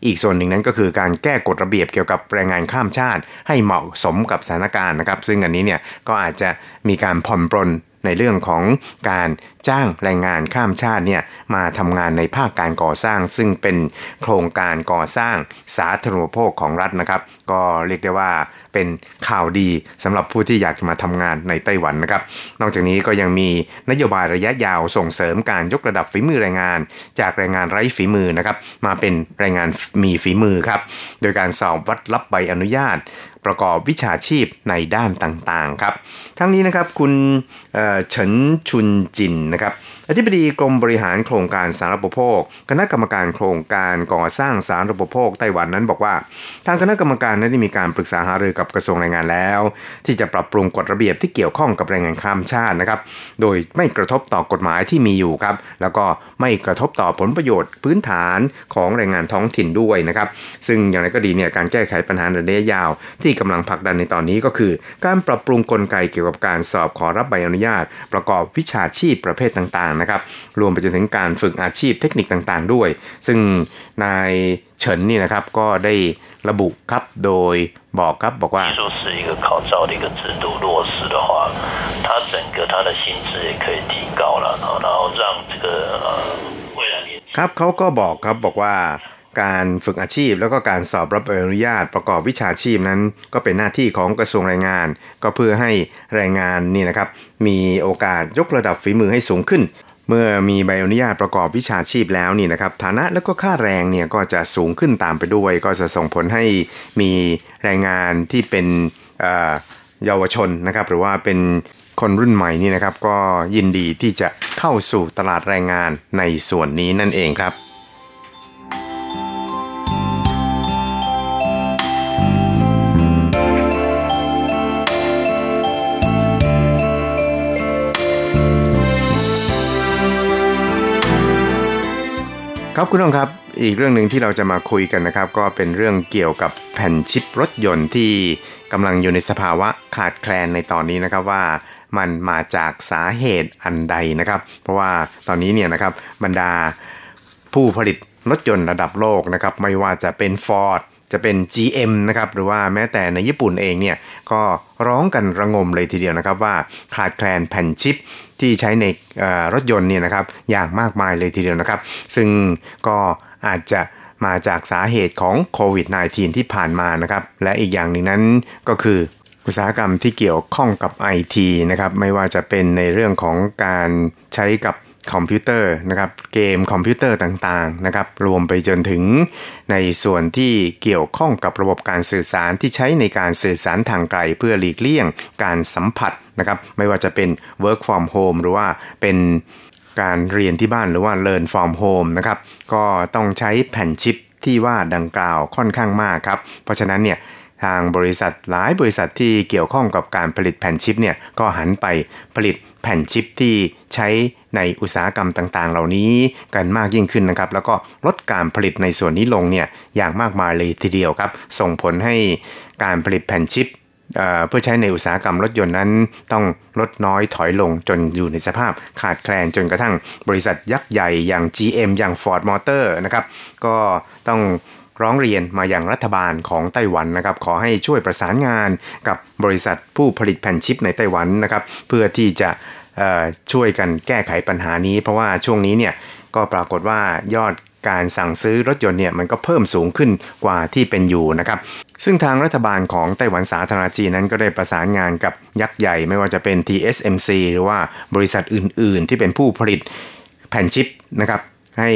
อีกส่วนหนึ่งนั้นก็คือการแก้กฎระเบียบเกี่ยวกับแรงงานข้ามชาติให้เหมาะสมกับสถานการณ์นะครับซึ่งอันนี้เนี่ยก็อาจจะมีการผ่อนปรนในเรื่องของการจ้างแรงงานข้ามชาติเนี่ยมาทำงานในภาคการก่อสร้างซึ่งเป็นโครงการก่อสร้างสาธารณูปโภคของรัฐนะครับก็เรียกได้ว่าเป็นข่าวดีสำหรับผู้ที่อยากจะมาทำงานในไต้หวันนะครับนอกจากนี้ก็ยังมีนโยบายระยะยาวส่งเสริมการยกระดับฝีมือแรงงานจากแรงงานไร้ฝีมือนะครับมาเป็นแรงงานมีฝีมือครับโดยการสอบวัดรับใบอนุญาตประกอบวิชาชีพในด้านต่างๆครับทั้งนี้นะครับคุณเฉินชุนจินนะครับอธิบดีกรมบริหารโครงการสาธารณูปโภคคณะกรรมการโครงการก่อสร้างสาธารณูปโภคไต้หวันนั้นบอกว่าทางคณะกรรมการนั้นได้มีการปรึกษาหารือกับกระทรวงแรงงานแล้วที่จะปรับปรุงกฎระเบียบที่เกี่ยวข้องกับแรงงานข้ามชาตินะครับโดยไม่กระทบต่อกฎหมายที่มีอยู่ครับแล้วก็ไม่กระทบต่อผลประโยชน์พื้นฐานของแรงงานท้องถิ่นด้วยนะครับซึ่งอย่างไรก็ดีเนี่ยการแก้ไขปัญหาระยะยาวที่กำลังผลักดันในตอนนี้ก็คือการปรับปรุงกลไกเกี่ยวกับการสอบขอรับใบอนุญาตประกอบวิชาชีพประเภทต่างๆนะครับรวมไปจนถึงการฝึกอาชีพเทคนิคต่างๆด้วยซึ่งนายเฉินนี่นะครับก็ได้ระบุครับโดยบอกครับบอกว่าครับเขาก็บอกครับบอกว่าการฝึกอาชีพแล้วก็การสอบรับใบอนุญาตประกอบวิชาชีพนั้นก็เป็นหน้าที่ของกระทรวงแรงงานก็เพื่อให้แรงงานนี่นะครับมีโอกาสยกระดับฝีมือให้สูงขึ้นเมื่อมีใบอนุญาตประกอบวิชาชีพแล้วนี่นะครับฐานะแล้วก็ค่าแรงเนี่ยก็จะสูงขึ้นตามไปด้วยก็จะส่งผลให้มีแรงงานที่เป็นเอ่อเยาวชนนะครับหรือว่าเป็นคนรุ่นใหม่นี่นะครับก็ยินดีที่จะเข้าสู่ตลาดแรงงานในส่วนนี้นั่นเองครับครับคุณน้องครับอีกเรื่องนึงที่เราจะมาคุยกันนะครับก็เป็นเรื่องเกี่ยวกับแผ่นชิปรถยนต์ที่กำลังอยู่ในสภาวะขาดแคลนในตอนนี้นะครับว่ามันมาจากสาเหตุอันใดนะครับเพราะว่าตอนนี้เนี่ยนะครับบรรดาผู้ผลิตรถยนต์ระดับโลกนะครับไม่ว่าจะเป็น Ford จะเป็น จี เอ็ม นะครับหรือว่าแม้แต่ในญี่ปุ่นเองเนี่ยก็ร้องกันระงมเลยทีเดียวนะครับว่าขาดแคลนแผ่นชิปที่ใช้ในรถยนต์เนี่ยนะครับอย่างมากมายเลยทีเดียวนะครับซึ่งก็อาจจะมาจากสาเหตุของโควิด สิบเก้า ที่ผ่านมานะครับและอีกอย่างหนึ่งนั้นก็คืออุตสาหกรรมที่เกี่ยวข้องกับ ไอ ที นะครับไม่ว่าจะเป็นในเรื่องของการใช้กับคอมพิวเตอร์นะครับเกมคอมพิวเตอร์ต่างๆนะครับรวมไปจนถึงในส่วนที่เกี่ยวข้องกับระบบการสื่อสารที่ใช้ในการสื่อสารทางไกลเพื่อหลีกเลี่ยงการสัมผัสนะครับไม่ว่าจะเป็น work from home หรือว่าเป็นการเรียนที่บ้านหรือว่า learn from home นะครับก็ต้องใช้แผ่นชิปที่ว่าดังกล่าวค่อนข้างมากครับเพราะฉะนั้นเนี่ยทางบริษัทหลายบริษัทที่เกี่ยวข้องกับการผลิตแผ่นชิปเนี่ยก็หันไปผลิตแผ่นชิปที่ใช้ในอุตสาหกรรมต่างๆเหล่านี้กันมากยิ่งขึ้นนะครับแล้วก็ลดการผลิตในส่วนนี้ลงเนี่ยอย่างมากมายเลยทีเดียวครับส่งผลให้การผลิตแผ่นชิปเอ่อเพื่อใช้ในอุตสาหกรรมรถยนต์นั้นต้องลดน้อยถอยลงจนอยู่ในสภาพขาดแคลนจนกระทั่งบริษัทยักษ์ใหญ่อย่าง จี เอ็ม อย่าง Ford Motor นะครับก็ต้องร้องเรียนมาอย่างรัฐบาลของไต้หวันนะครับขอให้ช่วยประสานงานกับบริษัทผู้ผลิตแผ่นชิปในไต้หวันนะครับเพื่อที่จะช่วยกันแก้ไขปัญหานี้เพราะว่าช่วงนี้เนี่ยก็ปรากฏว่ายอดการสั่งซื้อรถยนต์เนี่ยมันก็เพิ่มสูงขึ้นกว่าที่เป็นอยู่นะครับซึ่งทางรัฐบาลของไต้หวันสาธารณรัฐจีนนั้นก็ได้ประสานงานกับยักษ์ใหญ่ไม่ว่าจะเป็น ที เอส เอ็ม ซี หรือว่าบริษัทอื่นๆที่เป็นผู้ผลิตแผ่นชิปนะครับให้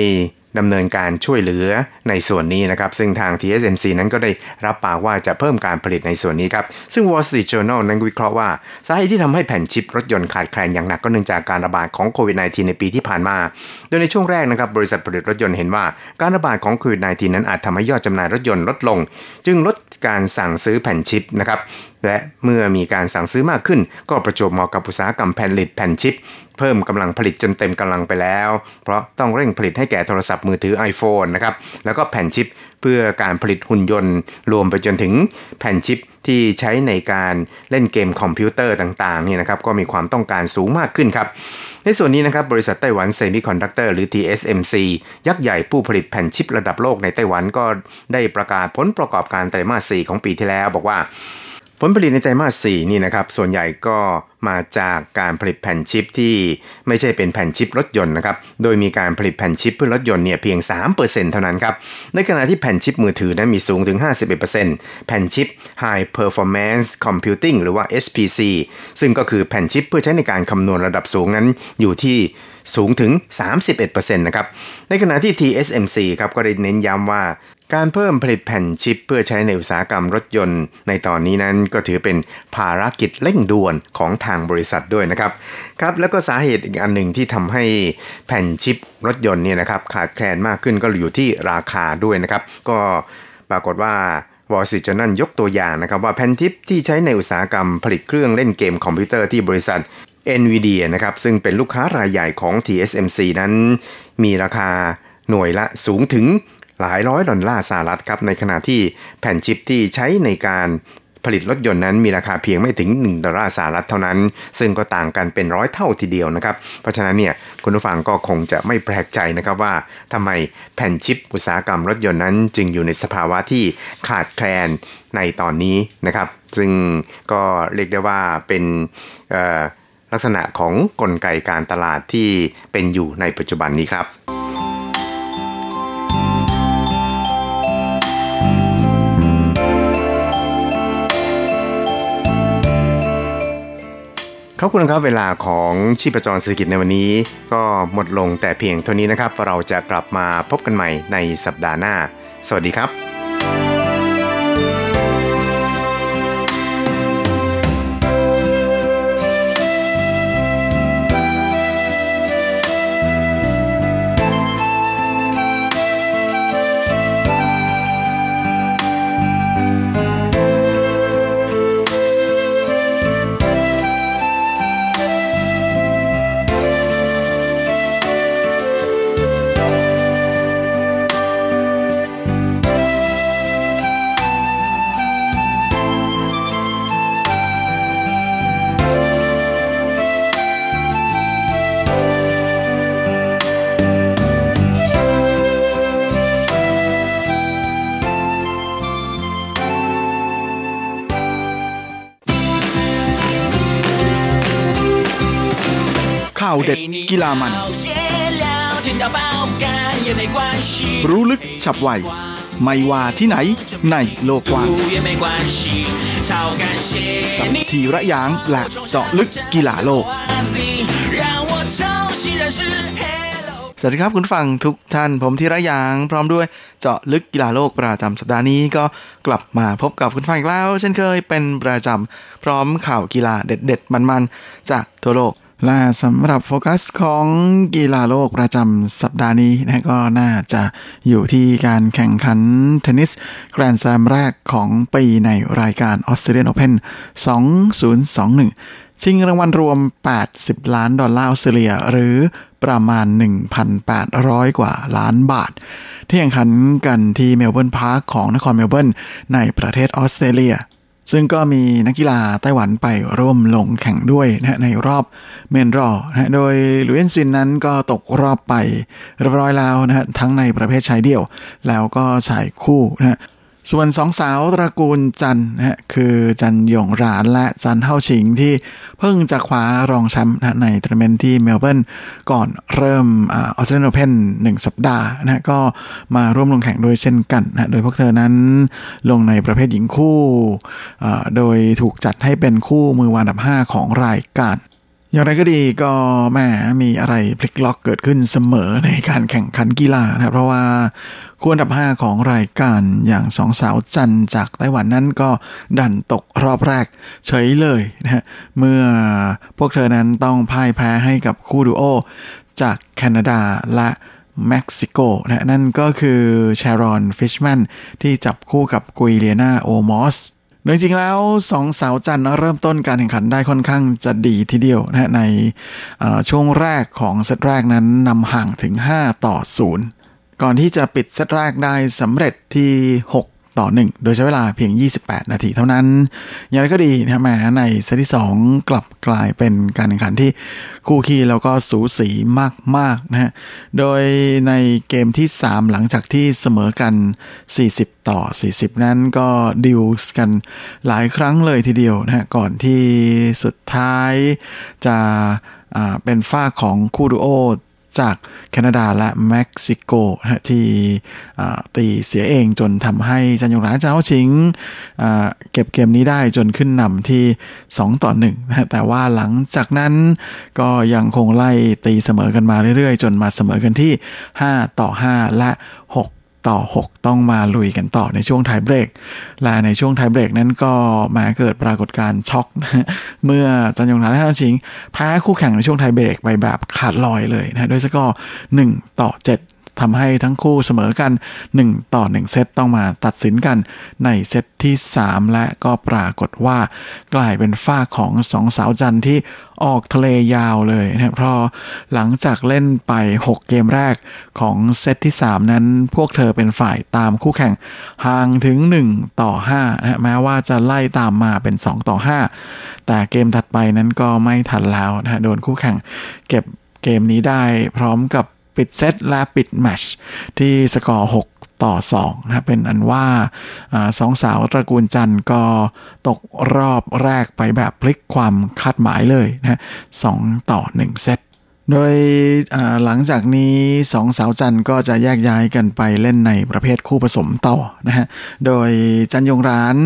ดำเนินการช่วยเหลือในส่วนนี้นะครับซึ่งทาง ที เอส เอ็ม ซี นั้นก็ได้รับปากว่าจะเพิ่มการผลิตในส่วนนี้ครับซึ่ง Wall Street Journal นั้นวิเคราะห์ว่าสาเหตุที่ทำให้แผ่นชิปรถยนต์ขาดแคลนอย่างหนักก็เนื่องจากการระบาดของโควิด สิบเก้า ในปีที่ผ่านมาโดยในช่วงแรกนะครับบริษัทผลิตรถยนต์เห็นว่าการระบาดของโควิด สิบเก้า นั้นอาจทำให้ยอดจำหน่ายรถยนต์ลดลงจึงลดการสั่งซื้อแผ่นชิปนะครับและเมื่อมีการสั่งซื้อมากขึ้นก็ประจวบเหมาะกับอุตสาหกรรมแผ่นผลิตแผ่นชิปเพิ่มกำลังผลิตจนเต็มกำลังไปแล้วเพราะต้องเร่งผลิตให้แก่โทรศัพท์มือถือ iPhone นะครับแล้วก็แผ่นชิปเพื่อการผลิตหุ่นยนต์รวมไปจนถึงแผ่นชิปที่ใช้ในการเล่นเกมคอมพิวเตอร์ต่างๆนี่นะครับก็มีความต้องการสูงมากขึ้นครับในส่วนนี้นะครับบริษัทไต้หวันเซมิคอนดักเตอร์หรือ ที เอส เอ็ม ซี ยักษ์ใหญ่ผู้ผลิตแผ่นชิประดับโลกในไต้หวันก็ได้ประกาศผลประกอบการไตรมาส สี่ของปีที่แล้วบอกว่าผลผลิตในไตรมาส สี่นี่นะครับส่วนใหญ่ก็มาจากการผลิตแผ่นชิปที่ไม่ใช่เป็นแผ่นชิปรถยนต์นะครับโดยมีการผลิตแผ่นชิปเพื่อรถยนต์เนี่ยเพียง สามเปอร์เซ็นต์ เท่านั้นครับในขณะที่แผ่นชิปมือถือนั้นมีสูงถึง ห้าสิบเอ็ดเปอร์เซ็นต์ แผ่นชิป High Performance Computing หรือว่า เอส พี ซี ซึ่งก็คือแผ่นชิปเพื่อใช้ในการคำนวณระดับสูงนั้นอยู่ที่สูงถึง สามสิบเอ็ดเปอร์เซ็นต์ นะครับในขณะที่ ที เอส เอ็ม ซี ครับก็ได้เน้นย้ำว่าการเพิ่มผลิตแผ่นชิปเพื่อใช้ในอุตสาหกรรมรถยนต์ในตอนนี้นั้นก็ถือเป็นภารกิจเร่งด่วนของทางบริษัทด้วยนะครับครับแล้วก็สาเหตุอีกอันหนึ่งที่ทำให้แผ่นชิปรถยนต์เนี่ยนะครับขาดแคลนมากขึ้นก็อยู่ที่ราคาด้วยนะครับก็ปรากฏว่าวอลสตรีทเจอร์นัลยกตัวอย่างนะครับว่าแผ่นชิปที่ใช้ในอุตสาหกรรมผลิตเครื่องเล่นเกมคอมพิวเตอร์ที่บริษัทNvidia นะครับซึ่งเป็นลูกค้ารายใหญ่ของ ที เอส เอ็ม ซี นั้นมีราคาหน่วยละสูงถึงหลายร้อยดอลลาร์สหรัฐครับในขณะที่แผ่นชิปที่ใช้ในการผลิตรถยนต์นั้นมีราคาเพียงไม่ถึงหนึ่งดอลลาร์สหรัฐเท่านั้นซึ่งก็ต่างกันเป็นร้อยเท่าทีเดียวนะครับเพราะฉะนั้นเนี่ยคุณผู้ฟังก็คงจะไม่แปลกใจนะครับว่าทำไมแผ่นชิปอุตสาหกรรมรถยนต์นั้นจึงอยู่ในสภาวะที่ขาดแคลนในตอนนี้นะครับซึ่งก็เรียกได้ว่าเป็นเอ่อลักษณะของกลไกการตลาดที่เป็นอยู่ในปัจจุบันนี้ครับขอบคุณครับเวลาของชีพจรเศรษฐกิจในวันนี้ก็หมดลงแต่เพียงเท่านี้นะครับเราจะกลับมาพบกันใหม่ในสัปดาห์หน้าสวัสดีครับ าวเด็ดกีฬามันรู้ลึกฉับไวไม่ว่าที่ไหนในโลกกว้างกับทีระยางและเจาะลึกกีฬาโลกสวัสดีครับคุณฟังทุกท่านผมธีระยางพร้อมด้วยเจาะลึกกีฬาโลกประจำสัปดาห์นี้ก็กลับมาพบกับคุณฟังอีกแล้วเช่นเคยเป็นประจำพร้อมข่าวกีฬาเด็ดๆมันๆจากทั่วโลกและสำหรับโฟกัสของกีฬาโลกประจำสัปดาห์นี้นะก็น่าจะอยู่ที่การแข่งขันเทนนิสแกรนด์สแลมแรกของปีในรายการ Australian Open สองพันยี่สิบเอ็ดชิงรางวัลรวมแปดสิบล้านดอลลาร์ออสเตรเลียหรือประมาณ หนึ่งพันแปดร้อยกว่าล้านบาทที่แข่งขันกันที่เมลเบิร์นพาร์คของนครเมลเบิร์นในประเทศออสเตรเลียซึ่งก็มีนักกีฬาไต้หวันไปร่วมลงแข่งด้วยนะในรอบเมนรอนะโดยลุยเอนซินนั้นก็ตกรอบไปเรียบร้อยแล้วนะทั้งในประเภทชายเดี่ยวแล้วก็ชายคู่นะส่วนสองสาวตระกูลจันนะฮะคือจันหยงหลานและจันเท่าชิงที่เพิ่งจะคว้ารองแชมป์นะในทัวร์นาเมนต์ที่เมลเบิร์นก่อนเริ่มออสเตรเลียนโอเพ่นหนึ่งสัปดาห์นะก็มาร่วมลงแข่งโดยเช่นกันนะโดยพวกเธอนั้นลงในประเภทหญิงคู่โดยถูกจัดให้เป็นคู่มือวางอันดับห้าของรายการอย่างไรก็ดีก็แหมมีอะไรพลิกล็อกเกิดขึ้นเสมอในการแข่งขันกีฬานะเพราะว่าคู่อันดับห้าของรายการอย่างสองสาวจันจากไต้หวันนั้นก็ดันตกรอบแรกเฉยเลยนะฮะเมื่อพวกเธอนั้นต้องพ่ายแพ้ให้กับคู่ดูโอจากแคนาดาและเม็กซิโกนะนั่นก็คือแชรอนฟิชแมนที่จับคู่กับกุยเลียนาโอมอสโดยจริงแล้วสองสาวจันเริ่มต้นการแข่งขันได้ค่อนข้างจะดีทีเดียวนะในช่วงแรกของเซตแรกนั้นนำห่างถึงห้าต่อศูนย์ก่อนที่จะปิดเซตแรกได้สำเร็จที่หกต่อหนึ่งโดยใช้เวลาเพียงยี่สิบแปดนาทีเท่านั้นอย่างไรก็ดีนะแม้ในเซตที่สองกลับกลายเป็นการแข่งขันที่คู่ขี้แล้วก็สูสีมากๆนะฮะโดยในเกมที่สามหลังจากที่เสมอกันสี่สิบต่อสี่สิบนั้นก็ดิวส์กันหลายครั้งเลยทีเดียวนะฮะก่อนที่สุดท้ายจะอ่าเป็นฝ่ายของคู่ดูโอจากแคนาดาและเม็กซิโกที่ตีเสียเองจนทำให้จันยงร้านเจ้าชิงเก็บเกมนี้ได้จนขึ้นนำที่สองต่อหนึ่งแต่ว่าหลังจากนั้นก็ยังคงไล่ตีเสมอกันมาเรื่อยๆจนมาเสมอกันที่ห้าต่อห้าและหกต่อหกต้องมาลุยกันต่อในช่วงไทยเบรกและในช่วงไทยเบรกนั้นก็มาเกิดปรากฏการณ์ช็อกนะเมื่อจันยงรัตน์และท่านชิงแพ้คู่แข่งในช่วงไทยเบรกไปแบบขาดลอยเลยนะโดยสกอร์หนึ่งต่อเจ็ดทำให้ทั้งคู่เสมอกันหนึ่งต่อหนึ่งเซตต้องมาตัดสินกันในเซตที่สามและก็ปรากฏว่ากลายเป็นฝ่ายของสองสาวจันที่ออกทะเลยาวเลยนะเพราะหลังจากเล่นไปหกเกมแรกของเซตที่สามนั้นพวกเธอเป็นฝ่ายตามคู่แข่งห่างถึงหนึ่งต่อห้านะแม้ว่าจะไล่ตามมาเป็นสองต่อห้าแต่เกมถัดไปนั้นก็ไม่ทันแล้วนะโดนคู่แข่งเก็บเกมนี้ได้พร้อมกับปิดเซตและปิดแมตช์ที่สกอร์หกต่อสองนะเป็นอันว่าสองสาวตระกูลจันทร์ก็ตกรอบแรกไปแบบพลิกความคาดหมายเลยนะสองต่อหนึ่งเซตโดยหลังจากนี้สองสาวจันทร์ก็จะแยกย้ายกันไปเล่นในประเภทคู่ผสมต่อนะฮะโดยจันยงร้าน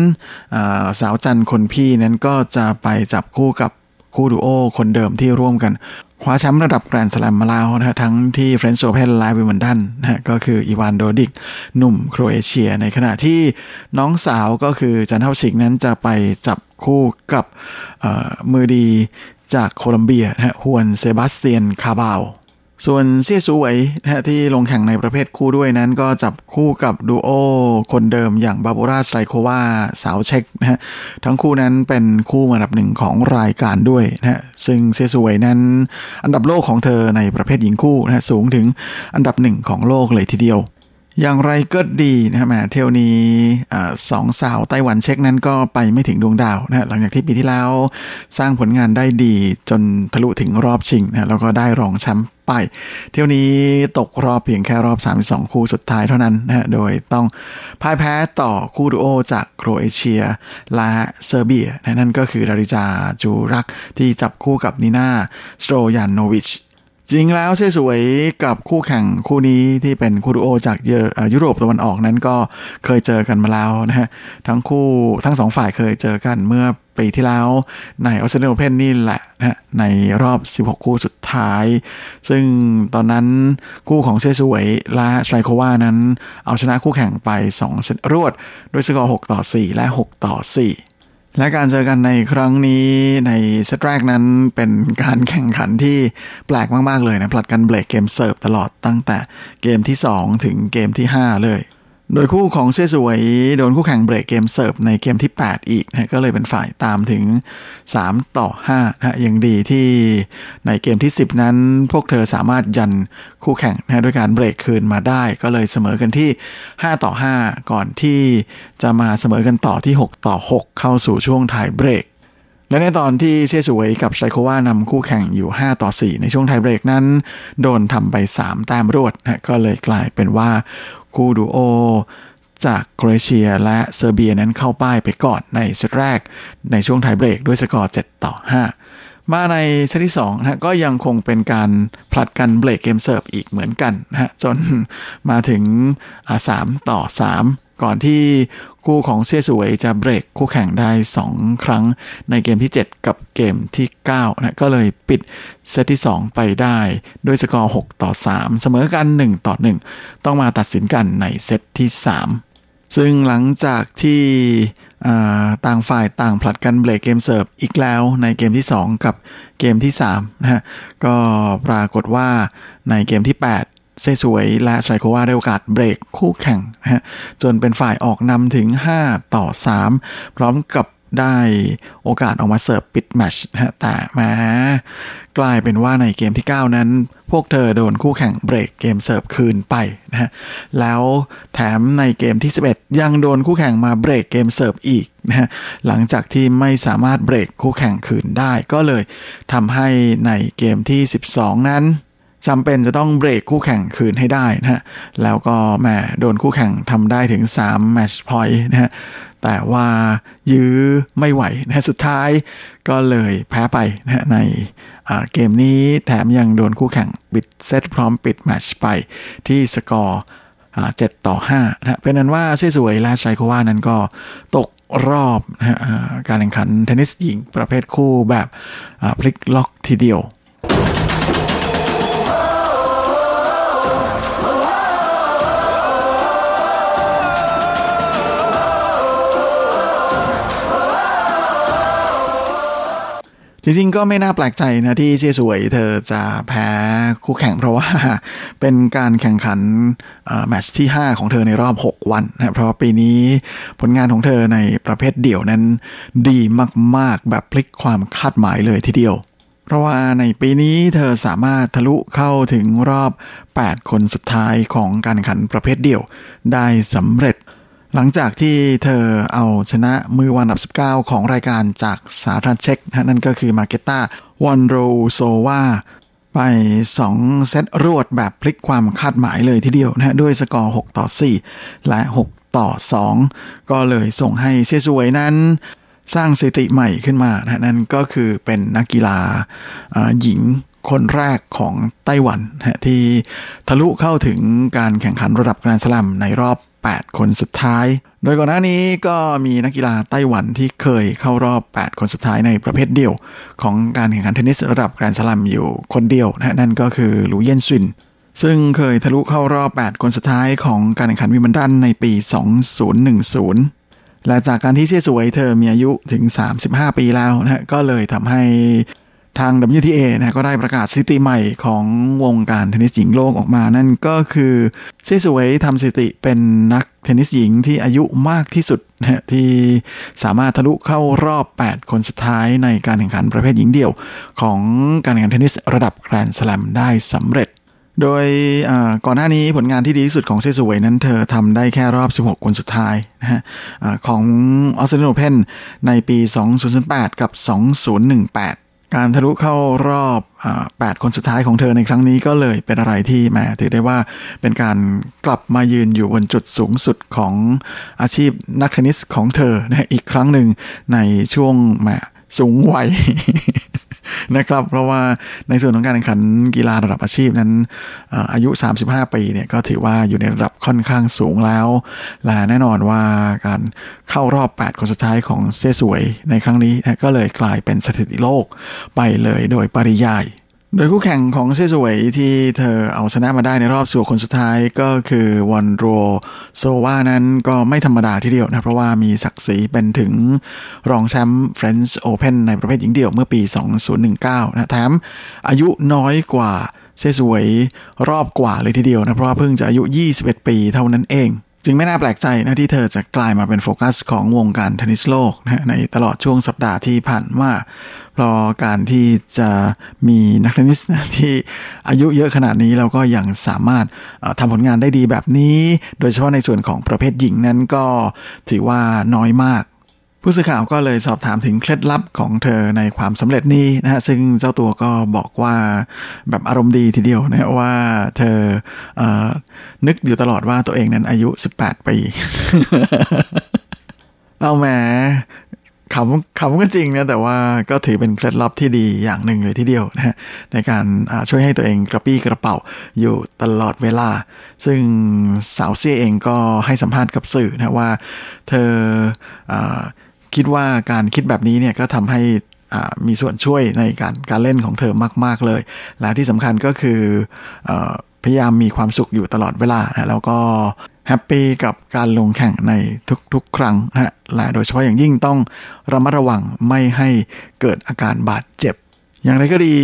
สาวจันทร์คนพี่นั้นก็จะไปจับคู่กับคู่ดูโอคนเดิมที่ร่วมกันคว้าแชมป์ระดับแกรนด์สแลมมาแล้วนะฮะทั้งที่ French Open และ Wimbledon นะฮะก็คืออีวานโดดิกหนุ่มโครเอเชียในขณะที่น้องสาวก็คือจันเท่าชิงนั้นจะไปจับคู่กับมือดีจากโคลัมเบียนะฮะฮวนเซบาสเตียนคาบาวส่วนเซี่ยซูเหวยนะฮะที่ลงแข่งในประเภทคู่ด้วยนั้นก็จับคู่กับดูโอคนเดิมอย่างบาโบราสไตรโควาสาวเช็กนะฮะทั้งคู่นั้นเป็นคู่อันดับหนึ่งของรายการด้วยนะฮะซึ่งเซี่ยซูเหวยนั้นอันดับโลกของเธอในประเภทหญิงคู่นะฮะสูงถึงอันดับหนึ่งของโลกเลยทีเดียวอย่างไรก็ดีนะฮะแหมเที่ยวนี้สองสาวไต้หวันเช็กนั้นก็ไปไม่ถึงดวงดาวนะหลังจากที่ปีที่แล้วสร้างผลงานได้ดีจนทะลุถึงรอบชิงนะแล้วก็ได้รองแชมป์ ไปเที่ยวนี้ตกรอบเพียงแค่รอบสามสิบสองคู่สุดท้ายเท่านั้นนะฮะโดยต้องพ่ายแพ้ต่อคู่ดูโอจากโครเอเชียและเซอร์เบียนั่นก็คือดาริจาจูรักที่จับคู่กับนีนาสโตรยานโนวิชจริงแล้วเฉยสวยกับคู่แข่งคู่นี้ที่เป็นคู่ดูโอจากยุโรปตะวันออกนั้นก็เคยเจอกันมาแล้วนะฮะทั้งคู่ทั้งสองฝ่ายเคยเจอกันเมื่อปีที่แล้วใน ยู เอส Open นี่แหละนะในรอบสิบหกคู่สุดท้ายซึ่งตอนนั้นคู่ของเชยสวยและไชโควานั้นเอาชนะคู่แข่งไปสองเซตรวดด้วยสกอร์หกต่อสี่และหกต่อสี่และการเจอกันในครั้งนี้ในเซตแรกนั้นเป็นการแข่งขันที่แปลกมากๆเลยนะผลัดกันเบรกเกมเสิร์ฟตลอดตั้งแต่เกมที่สองถึงเกมที่ห้าเลยโดยคู่ของเชยสวยโดนคู่แข่งเบรกเกมเสิร์ฟในเกมที่แปดอีกนะก็เลยเป็นฝ่ายตามถึงสามต่อห้านะยังดีที่ในเกมที่สิบนั้นพวกเธอสามารถยันคู่แข่งนะด้วยการเบรกคืนมาได้ก็เลยเสมอกันที่ห้าต่อห้าก่อนที่จะมาเสมอกันต่อที่หกต่อหกเข้าสู่ช่วงไทยเบรกและในตอนที่เชยสวยกับไชโควานำคู่แข่งอยู่ห้าต่อสี่ในช่วงไทยเบรกนั้นโดนทำไปสามแต้มรวดนะก็เลยกลายเป็นว่าคู่ดูโอจากโครเอเชียและเซอร์เบียนั้นเข้าป้ายไปก่อนในเซตแรกในช่วงไทยเบรกด้วยสกอร์เจ็ดต่อห้ามาในเซตที่สองนะก็ยังคงเป็นการผลัดกันเบรกเกมเสิร์ฟอีกเหมือนกันนะฮะจนมาถึงสามต่อสามก่อนที่คู่ของเชยสวยจะเบรกคู่แข่งได้สองครั้งในเกมที่เจ็ดกับเกมที่เก้านะก็เลยปิดเซตที่สองไปได้ด้วยสกอร์หกต่อสามเสมอกันหนึ่งต่อหนึ่งต้องมาตัดสินกันในเซตที่สามซึ่งหลังจากที่ต่างฝ่ายต่างผลัดกันเบรกเกมเสิร์ฟอีกแล้วในเกมที่สองกับเกมที่สามนะฮะก็ปรากฏว่าในเกมที่แปดเชยสวยและไชโควาได้โอกาสเบรกคู่แข่งนะฮะจนเป็นฝ่ายออกนำถึงห้าต่อสามพร้อมกับได้โอกาสออกมาเสิร์ฟปิดแมตช์นะฮะแต่มากลายเป็นว่าในเกมที่เก้านั้นพวกเธอโดนคู่แข่งเบรกเกมเสิร์ฟคืนไปนะฮะแล้วแถมในเกมที่สิบเอ็ดยังโดนคู่แข่งมาเบรกเกมเสิร์ฟอีกนะฮะหลังจากที่ไม่สามารถเบรกคู่แข่งคืนได้ก็เลยทำให้ในเกมที่สิบสองนั้นจำเป็นจะต้องเบรกคู่แข่งคืนให้ได้นะฮะแล้วก็แหมโดนคู่แข่งทำได้ถึงสามแมตช์พอยต์นะฮะแต่ว่ายื้อไม่ไหวนะสุดท้ายก็เลยแพ้ไปนะในเกมนี้แถมยังโดนคู่แข่งปิดเซตพร้อมปิดแมตช์ไปที่สกอร์เจ็ดต่อห้านะเป็นนั้นว่าเชยสวยและไชโควานั้นก็ตกรอบนะฮะการแข่งขันเทนนิสหญิงประเภทคู่แบบพลิกล็อกทีเดียวจริงๆก็ไม่น่าแปลกใจนะที่เชยสวยเธอจะแพ้คู่แข่งเพราะว่าเป็นการแข่งขันแมตช์ที่ห้าของเธอในรอบหกวันนะเพราะปีนี้ผลงานของเธอในประเภทเดี่ยวนั้นดีมากๆแบบพลิกความคาดหมายเลยทีเดียวเพราะว่าในปีนี้เธอสามารถทะลุเข้าถึงรอบแปดคนสุดท้ายของการแข่งขันประเภทเดี่ยวได้สำเร็จหลังจากที่เธอเอาชนะมือวันอันดับสิบเก้าของรายการจากสาธารณรัฐเช็กนั่นก็คือมาเกต้าวอนโรโซวาไปสองเซตรวดแบบพลิกความคาดหมายเลยทีเดียวนะด้วยสกอร์หกต่อสี่และหกต่อสองก็เลยส่งให้เชยสวยนั้นสร้างสถิติใหม่ขึ้นมานะนั่นก็คือเป็นนักกีฬาหญิงคนแรกของไต้หวันนะที่ทะลุเข้าถึงการแข่งขันระดับแกรนด์สแลมในรอบแปดคนสุดท้ายโดยก่อนหน้านี้ก็มีนักกีฬาไต้หวันที่เคยเข้ารอบแปดคนสุดท้ายในประเภทเดี่ยวของการแข่งขันเทนนิสระดับแกรนด์สแลมอยู่คนเดียวนะนั่นก็คือหลูเยี่ยนซินซึ่งเคยทะลุเข้ารอบแปดคนสุดท้ายของการแข่งขันวิมเบิลดันในปีสองพันสิบและจากการที่เชยสวยเธอมีอายุถึงสามสิบห้าปีแล้วนะก็เลยทำให้ทาง ดับเบิลยู ที เอ นะก็ได้ประกาศสถิติใหม่ของวงการเทนนิสหญิงโลกออกมานั่นก็คือเชยสวยทำสถิติเป็นนักเทนนิสหญิงที่อายุมากที่สุดนะที่สามารถทะลุเข้ารอบแปดคนสุดท้ายในการแข่งขันประเภทหญิงเดี่ยวของการแข่งขันเทนนิสระดับแกรนด์สแลมได้สำเร็จโดยก่อนหน้านี้ผลงานที่ดีที่สุดของเชยสวยนั้นเธอทำได้แค่รอบสิบหกคนสุดท้ายนะฮะของ ยู เอส Open ในปีสองพันแปดกับสองพันสิบแปด การทะลุเข้ารอบแปดคนสุดท้ายของเธอในครั้งนี้ก็เลยเป็นอะไรที่แหมถือได้ว่าเป็นการกลับมายืนอยู่บนจุดสูงสุดของอาชีพนักเทนนิสของเธอนะอีกครั้งหนึ่งในช่วงแหมสูงวัย นะครับเพราะว่าในส่วนของการแข่งขันกีฬาระดับอาชีพนั้นอายุสามสิบห้าปีเนี่ยก็ถือว่าอยู่ในระดับค่อนข้างสูงแล้วและแน่นอนว่าการเข้ารอบแปดคนสุดท้ายของเซ่สวยในครั้งนี้นะก็เลยกลายเป็นสถิติโลกไปเลยโดยปริยายโดยคู่แข่งของเซ่สวยที่เธอเอาชนะมาได้ในรอบสู่คนสุดท้ายก็คือวอนโรโซวานั้นก็ไม่ธรรมดาทีเดียวนะเพราะว่ามีศักดิ์ศรีเป็นถึงรองแชมป์ French Open ในประเภทหญิงเดี่ยวเมื่อปีสองพันสิบเก้านะแถมอายุน้อยกว่าเซ่สวยรอบกว่าเลยทีเดียวนะเพราะว่าเพิ่งจะอายุยี่สิบเอ็ดปีเท่านั้นเองจึงไม่น่าแปลกใจนะที่เธอจะกลายมาเป็นโฟกัสของวงการเทนนิสโลกนะในตลอดช่วงสัปดาห์ที่ผ่านมาเพราะการที่จะมีนักเทนนิสนะที่อายุเยอะขนาดนี้แล้วก็ยังสามารถทำผลงานได้ดีแบบนี้โดยเฉพาะในส่วนของประเภทหญิงนั้นก็ถือว่าน้อยมากผู้สื่อข่าวก็เลยสอบถามถึงเคล็ดลับของเธอในความสำเร็จนี้นะฮะซึ่งเจ้าตัวก็บอกว่าแบบอารมณ์ดีทีเดียวนะว่าเธอ เอ่อนึกอยู่ตลอดว่าตัวเองนั้นอายุสิบแปดปีเอาแหมขำขำก็จริงนะแต่ว่าก็ถือเป็นเคล็ดลับที่ดีอย่างหนึ่งเลยทีเดียวนะในการช่วยให้ตัวเองกระปี้กระเป๋าอยู่ตลอดเวลาซึ่งสาวเซี่ยเองก็ให้สัมภาษณ์กับสื่อนะว่าเธอคิดว่าการคิดแบบนี้เนี่ยก็ทำให้มีส่วนช่วยในการการเล่นของเธอมากๆเลยและที่สำคัญก็คือพยายามมีความสุขอยู่ตลอดเวลานะแล้วก็แฮปปี้กับการลงแข่งในทุกๆครั้งนะฮะและโดยเฉพาะอย่างยิ่งต้องระมัดระวังไม่ให้เกิดอาการบาดเจ็บอย่างไรก็ดี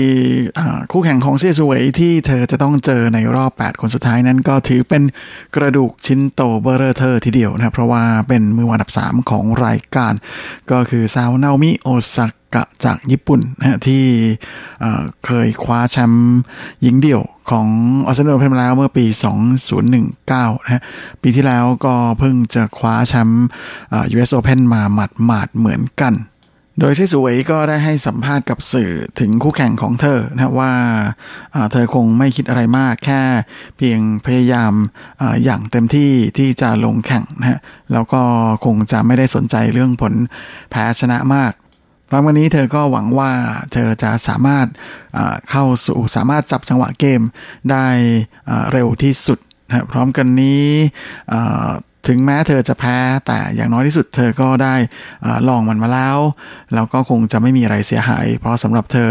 คู่แข่งของเซี่ยสวยที่เธอจะต้องเจอในรอบแปดคนสุดท้ายนั้นก็ถือเป็นกระดูกชิ้นโตเบ้อเร่อเทอทีเดียวนะเพราะว่าเป็นมืออันดับสามของรายการก็คือซาวนามิโอซากะจากญี่ปุ่นนะที่เคยคว้าแชมป์หญิงเดี่ยวของออสเตรเลียมาแล้วเมื่อปีสองพันสิบเก้านะปีที่แล้วก็เพิ่งจะคว้าแชมป์ ยู เอส Open มาหมาดๆเหมือนกันโดยเซ่สวยก็ได้ให้สัมภาษณ์กับสื่อถึงคู่แข่งของเธอนะว่าเธอคงไม่คิดอะไรมากแค่เพียงพยายามอย่างเต็มที่ที่จะลงแข่งนะแล้วก็คงจะไม่ได้สนใจเรื่องผลแพ้ชนะมากครั้งนี้เธอก็หวังว่าเธอจะสามารถเข้าสู่สามารถจับจังหวะเกมได้เร็วที่สุดนะพร้อมกันนี้ถึงแม้เธอจะแพ้แต่อย่างน้อยที่สุดเธอก็ได้ลองมันมาแล้วแล้วก็คงจะไม่มีอะไรเสียหายเพราะสำหรับเธอ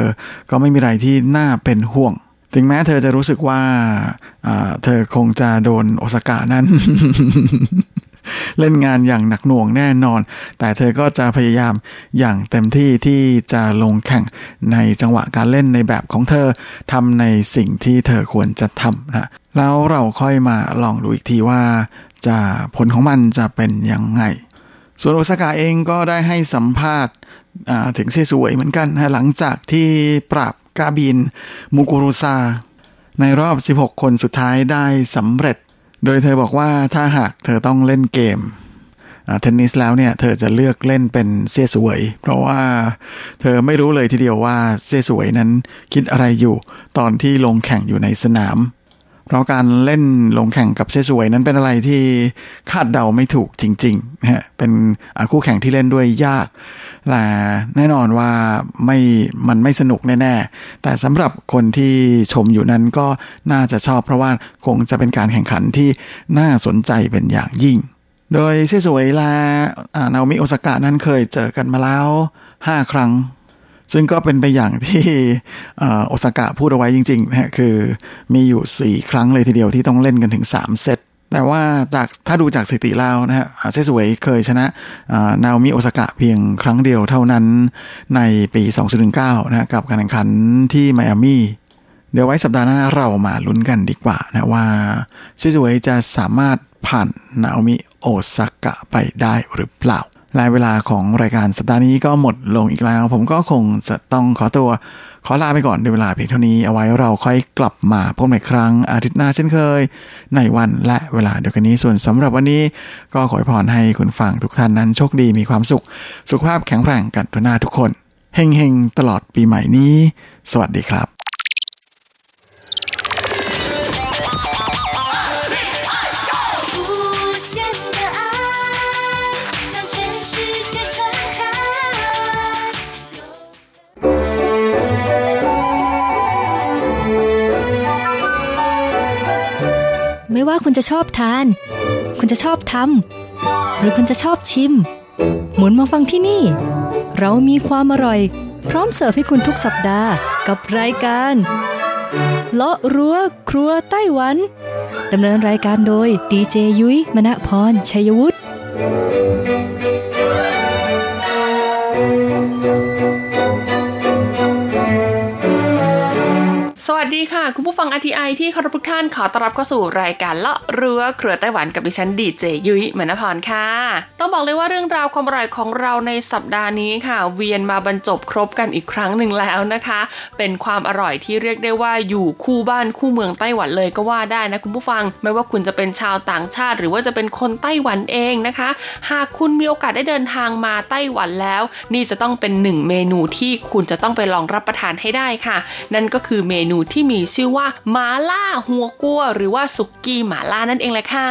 ก็ไม่มีอะไรที่น่าเป็นห่วงถึงแม้เธอจะรู้สึกว่าเธอคงจะโดนโอซาก้านั้น เล่นงานอย่างหนักหน่วงแน่นอนแต่เธอก็จะพยายามอย่างเต็มที่ที่จะลงแข่งในจังหวะการเล่นในแบบของเธอทำในสิ่งที่เธอควรจะทำนะแล้วเราค่อยมาลองดูอีกทีว่าจะผลของมันจะเป็นยังไงส่วนโอซาก้าเองก็ได้ให้สัมภาษณ์ถึงเซ่สวยเหมือนกันนะหลังจากที่ปราบกาบินมุกุรุซาในรอบสิบหกคนสุดท้ายได้สำเร็จโดยเธอบอกว่าถ้าหากเธอต้องเล่นเกมเทนนิสแล้วเนี่ยเธอจะเลือกเล่นเป็นเซ่สวยเพราะว่าเธอไม่รู้เลยทีเดียวว่าเซ่สวยนั้นคิดอะไรอยู่ตอนที่ลงแข่งอยู่ในสนามเพราะการเล่นลงแข่งกับเซ่สวยนั้นเป็นอะไรที่คาดเดาไม่ถูกจริงๆนะฮะเป็นคู่แข่งที่เล่นด้วยยากและแน่นอนว่าไม่มันไม่สนุกแน่ๆแต่สำหรับคนที่ชมอยู่นั้นก็น่าจะชอบเพราะว่าคงจะเป็นการแข่งขันที่น่าสนใจเป็นอย่างยิ่งโดยเซ่สวยและนาโอมิโอซาก้านั้นเคยเจอกันมาแล้วห้าครั้งซึ่งก็เป็นไปอย่างที่โอซาก้าพูดเอาไว้จริงๆนะคือมีอยู่สี่ครั้งเลยทีเดียวที่ต้องเล่นกันถึงสามเซตแต่ว่าจากถ้าดูจากสถิติแล้วนะฮะเซ่สวยเคยชนะนาโอมิโอซาก้าเพียงครั้งเดียวเท่านั้นในปีสองพันสิบเก้านะกับการแข่งขันที่ไมอามี่เดี๋ยวไว้สัปดาห์หน้าเรามาลุ้นกันดีกว่านะว่าเซ่สวยจะสามารถผ่านนาโอมิโอซาก้าไปได้หรือเปล่าและเวลาของรายการสัปดาห์นี้ก็หมดลงอีกแล้วผมก็คงจะต้องขอตัวขอลาไปก่อนในเวลาเพียงเท่านี้เอาไว้เราค่อยกลับมาพบกันอีกครั้งอาทิตย์หน้าเช่นเคยในวันและเวลาเดียวกันนี้ส่วนสำหรับวันนี้ก็ขออวยพรให้คุณฟังทุกท่านนั้นโชคดีมีความสุขสุขภาพแข็งแรงกันทุกหน้าทุกคน เฮงๆตลอดปีใหม่นี้สวัสดีครับไม่ว่าคุณจะชอบทานคุณจะชอบทำหรือคุณจะชอบชิมหมุนมาฟังที่นี่เรามีความอร่อยพร้อมเสิร์ฟให้คุณทุกสัปดาห์กับรายการเลาะรั้วครัวไต้หวันดำเนินรายการโดยดีเจยุ้ยมณพรชัยวุฒิสวัสดีค่ะคุณผู้ฟัง อาร์ ที ไอ ที่เคารพทุกท่านขอต้อนรับเข้าสู่รายการเลาะรั้วครัวไต้หวันกับดิฉันดีเจยุ้ยมณพรค่ะต้องบอกเลยว่าเรื่องราวความอร่อยของเราในสัปดาห์นี้ค่ะเวียนมาบรรจบครบกันอีกครั้งหนึ่งแล้วนะคะเป็นความอร่อยที่เรียกได้ว่าอยู่คู่บ้านคู่เมืองไต้หวันเลยก็ว่าได้นะคุณผู้ฟังไม่ว่าคุณจะเป็นชาวต่างชาติหรือว่าจะเป็นคนไต้หวันเองนะคะหากคุณมีโอกาสได้เดินทางมาไต้หวันแล้วนี่จะต้องเป็นหนึ่งเมนูที่คุณจะต้องไปลองรับประทานให้ได้ค่ะนั่นก็คือเมนูที่มีชื่อว่าหม่าล่าหัวกัวหรือว่าสุกี้หม่าล่านั่นเองแหละค่ะ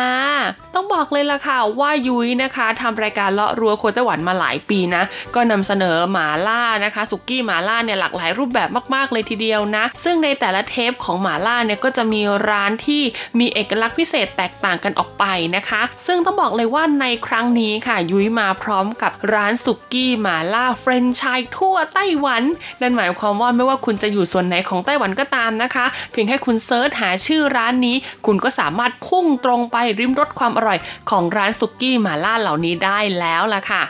ต้องบอกเลยล่ะค่ะว่ายุ้ยนะคะทำรายการเลาะรั้วครัวไต้หวันมาหลายปีนะก็นำเสนอหม่าล่านะคะสุกี้หม่าล่าเนี่ยหลากหลายรูปแบบมากๆเลยทีเดียวนะซึ่งในแต่ละเทปของหม่าล่าเนี่ยก็จะมีร้านที่มีเอกลักษณ์พิเศษแตกต่างกันออกไปนะคะซึ่งต้องบอกเลยว่าในครั้งนี้ค่ะยุ้ยมาพร้อมกับร้านสุกี้หม่าล่าแฟรนไชส์ทั่วไต้หวันนั่นหมายความว่าไม่ว่าคุณจะอยู่ส่วนไหนของไต้หวันก็ตามนะคะเพียงแค่คุณเซิร์ชหาชื่อร้านนี้คุณก็สามารถพุ่งตรงไปริมรสความอร่อยของร้านสุกี้หม่าล่าเหล่านี้ได้แล้วล่ะค่ะ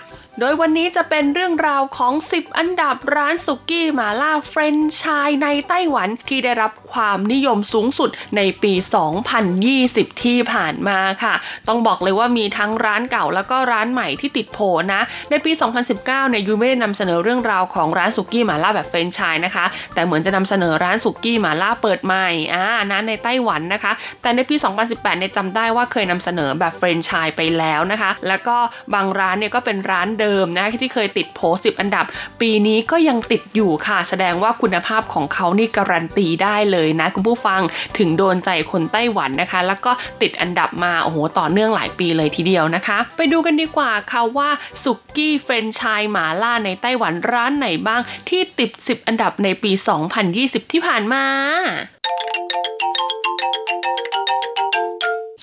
โดยวันนี้จะเป็นเรื่องราวของสิบอันดับร้านสุกี้หม่าล่าแฟรนไชส์ในไต้หวันที่ได้รับความนิยมสูงสุดในปีสองพันยี่สิบที่ผ่านมาค่ะต้องบอกเลยว่ามีทั้งร้านเก่าแล้วก็ร้านใหม่ที่ติดโผนะในปีสองพันสิบเก้าเนี่ยยูไม่ได้นำเสนอเรื่องราวของร้านสุกี้หม่าล่าแบบแฟรนไชส์นะคะแต่เหมือนจะนำเสนอร้านสุกี้หม่าล่าเปิดใหม่อ่านะในไต้หวันนะคะแต่ในปีสองพันสิบแปดเนี่ยจำได้ว่าเคยนำเสนอแบบแฟรนไชส์ไปแล้วนะคะแล้วก็บางร้านเนี่ยก็เป็นร้านเดิมนะที่เคยติดโผสิบอันดับปีนี้ก็ยังติดอยู่ค่ะแสดงว่าคุณภาพของเขานี่การันตีได้เลยนะคุณผู้ฟังถึงโดนใจคนไต้หวันนะคะแล้วก็ติดอันดับมาโอ้โหต่อเนื่องหลายปีเลยทีเดียวนะคะไปดูกันดีกว่าค่ะว่าสุกี้แฟรนไชส์หม่าล่าในไต้หวันร้านไหนบ้างที่ติดสิบอันดับในปีสองพันยี่สิบที่ผ่านมา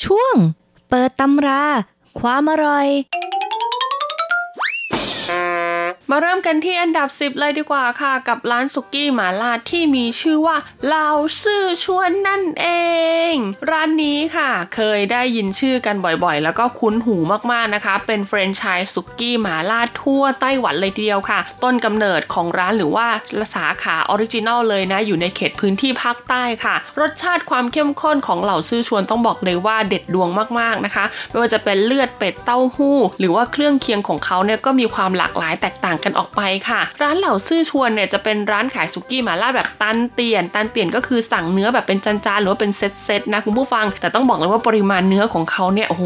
ช่วงเปิดตำราความอร่อยมาเริ่มกันที่อันดับสิบเลยดีกว่าค่ะกับร้านสุกี้หม่าล่าที่มีชื่อว่าเหลาซื่อชวนนั่นเองร้านนี้ค่ะเคยได้ยินชื่อกันบ่อยๆแล้วก็คุ้นหูมากๆนะคะเป็นแฟรนไชส์สุกี้หม่าล่าทั่วไต้หวันเลยทีเดียวค่ะต้นกำเนิดของร้านหรือว่าสาขาออริจินอลเลยนะอยู่ในเขตพื้นที่ภาคใต้ค่ะรสชาติความเข้มข้นของเหลาซื่อชวนต้องบอกเลยว่าเด็ดดวงมากๆนะคะไม่ว่าจะเป็นเลือดเป็ดเต้าหู้หรือว่าเครื่องเคียงของเขาเนี่ยก็มีความหลากหลายแตกต่างกันออกไปค่ะร้านเหล่าซื่อชวนเนี่ยจะเป็นร้านขายสุกี้หม่าล่าแบบตันเตียนตันเตียนก็คือสั่งเนื้อแบบเป็นจานๆหรือว่าเป็นเซตๆนะคุณผู้ฟังแต่ต้องบอกเลยว่าปริมาณเนื้อของเขาเนี่ยโอ้โห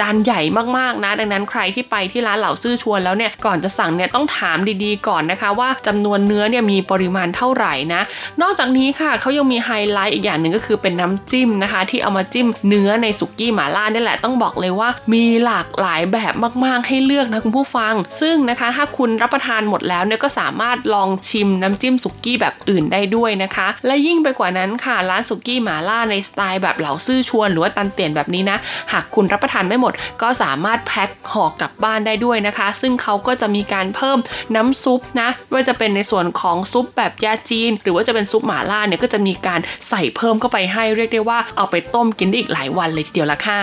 จานใหญ่มากๆนะดังนั้นใครที่ไปที่ร้านเหล่าซื่อชวนแล้วเนี่ยก่อนจะสั่งเนี่ยต้องถามดีๆก่อนนะคะว่าจำนวนเนื้อเนี่ยมีปริมาณเท่าไหร่นะนอกจากนี้ค่ะเขายังมีไฮไลท์อีกอย่างหนึ่งก็คือเป็นน้ำจิ้มนะคะที่เอามาจิ้มเนื้อในสุกี้หม่าล่านี่แหละต้องบอกเลยว่ามีหลากหลายแบบมากๆให้เลือกนะคุณผู้ฟังซึ่งนะคะถ้าคุณรับประทานหมดแล้วเนี่ยก็สามารถลองชิมน้ำจิ้มสุกี้แบบอื่นได้ด้วยนะคะและยิ่งไปกว่านั้นค่ะร้านสุกี้หม่าล่าในสไตล์แบบเหลาซื่อชวนหรือว่าตันเตียนแบบนี้นะหากคุณรับประทานไม่หมดก็สามารถแพ็คห่อกลับบ้านได้ด้วยนะคะซึ่งเขาก็จะมีการเพิ่มน้ำซุปนะว่าจะเป็นในส่วนของซุปแบบยาจีนหรือว่าจะเป็นซุปหม่าล่าเนี่ยก็จะมีการใส่เพิ่มเข้าไปให้เรียกได้ว่าเอาไปต้มกินได้อีกหลายวันเลยทีเดียวละค่ะ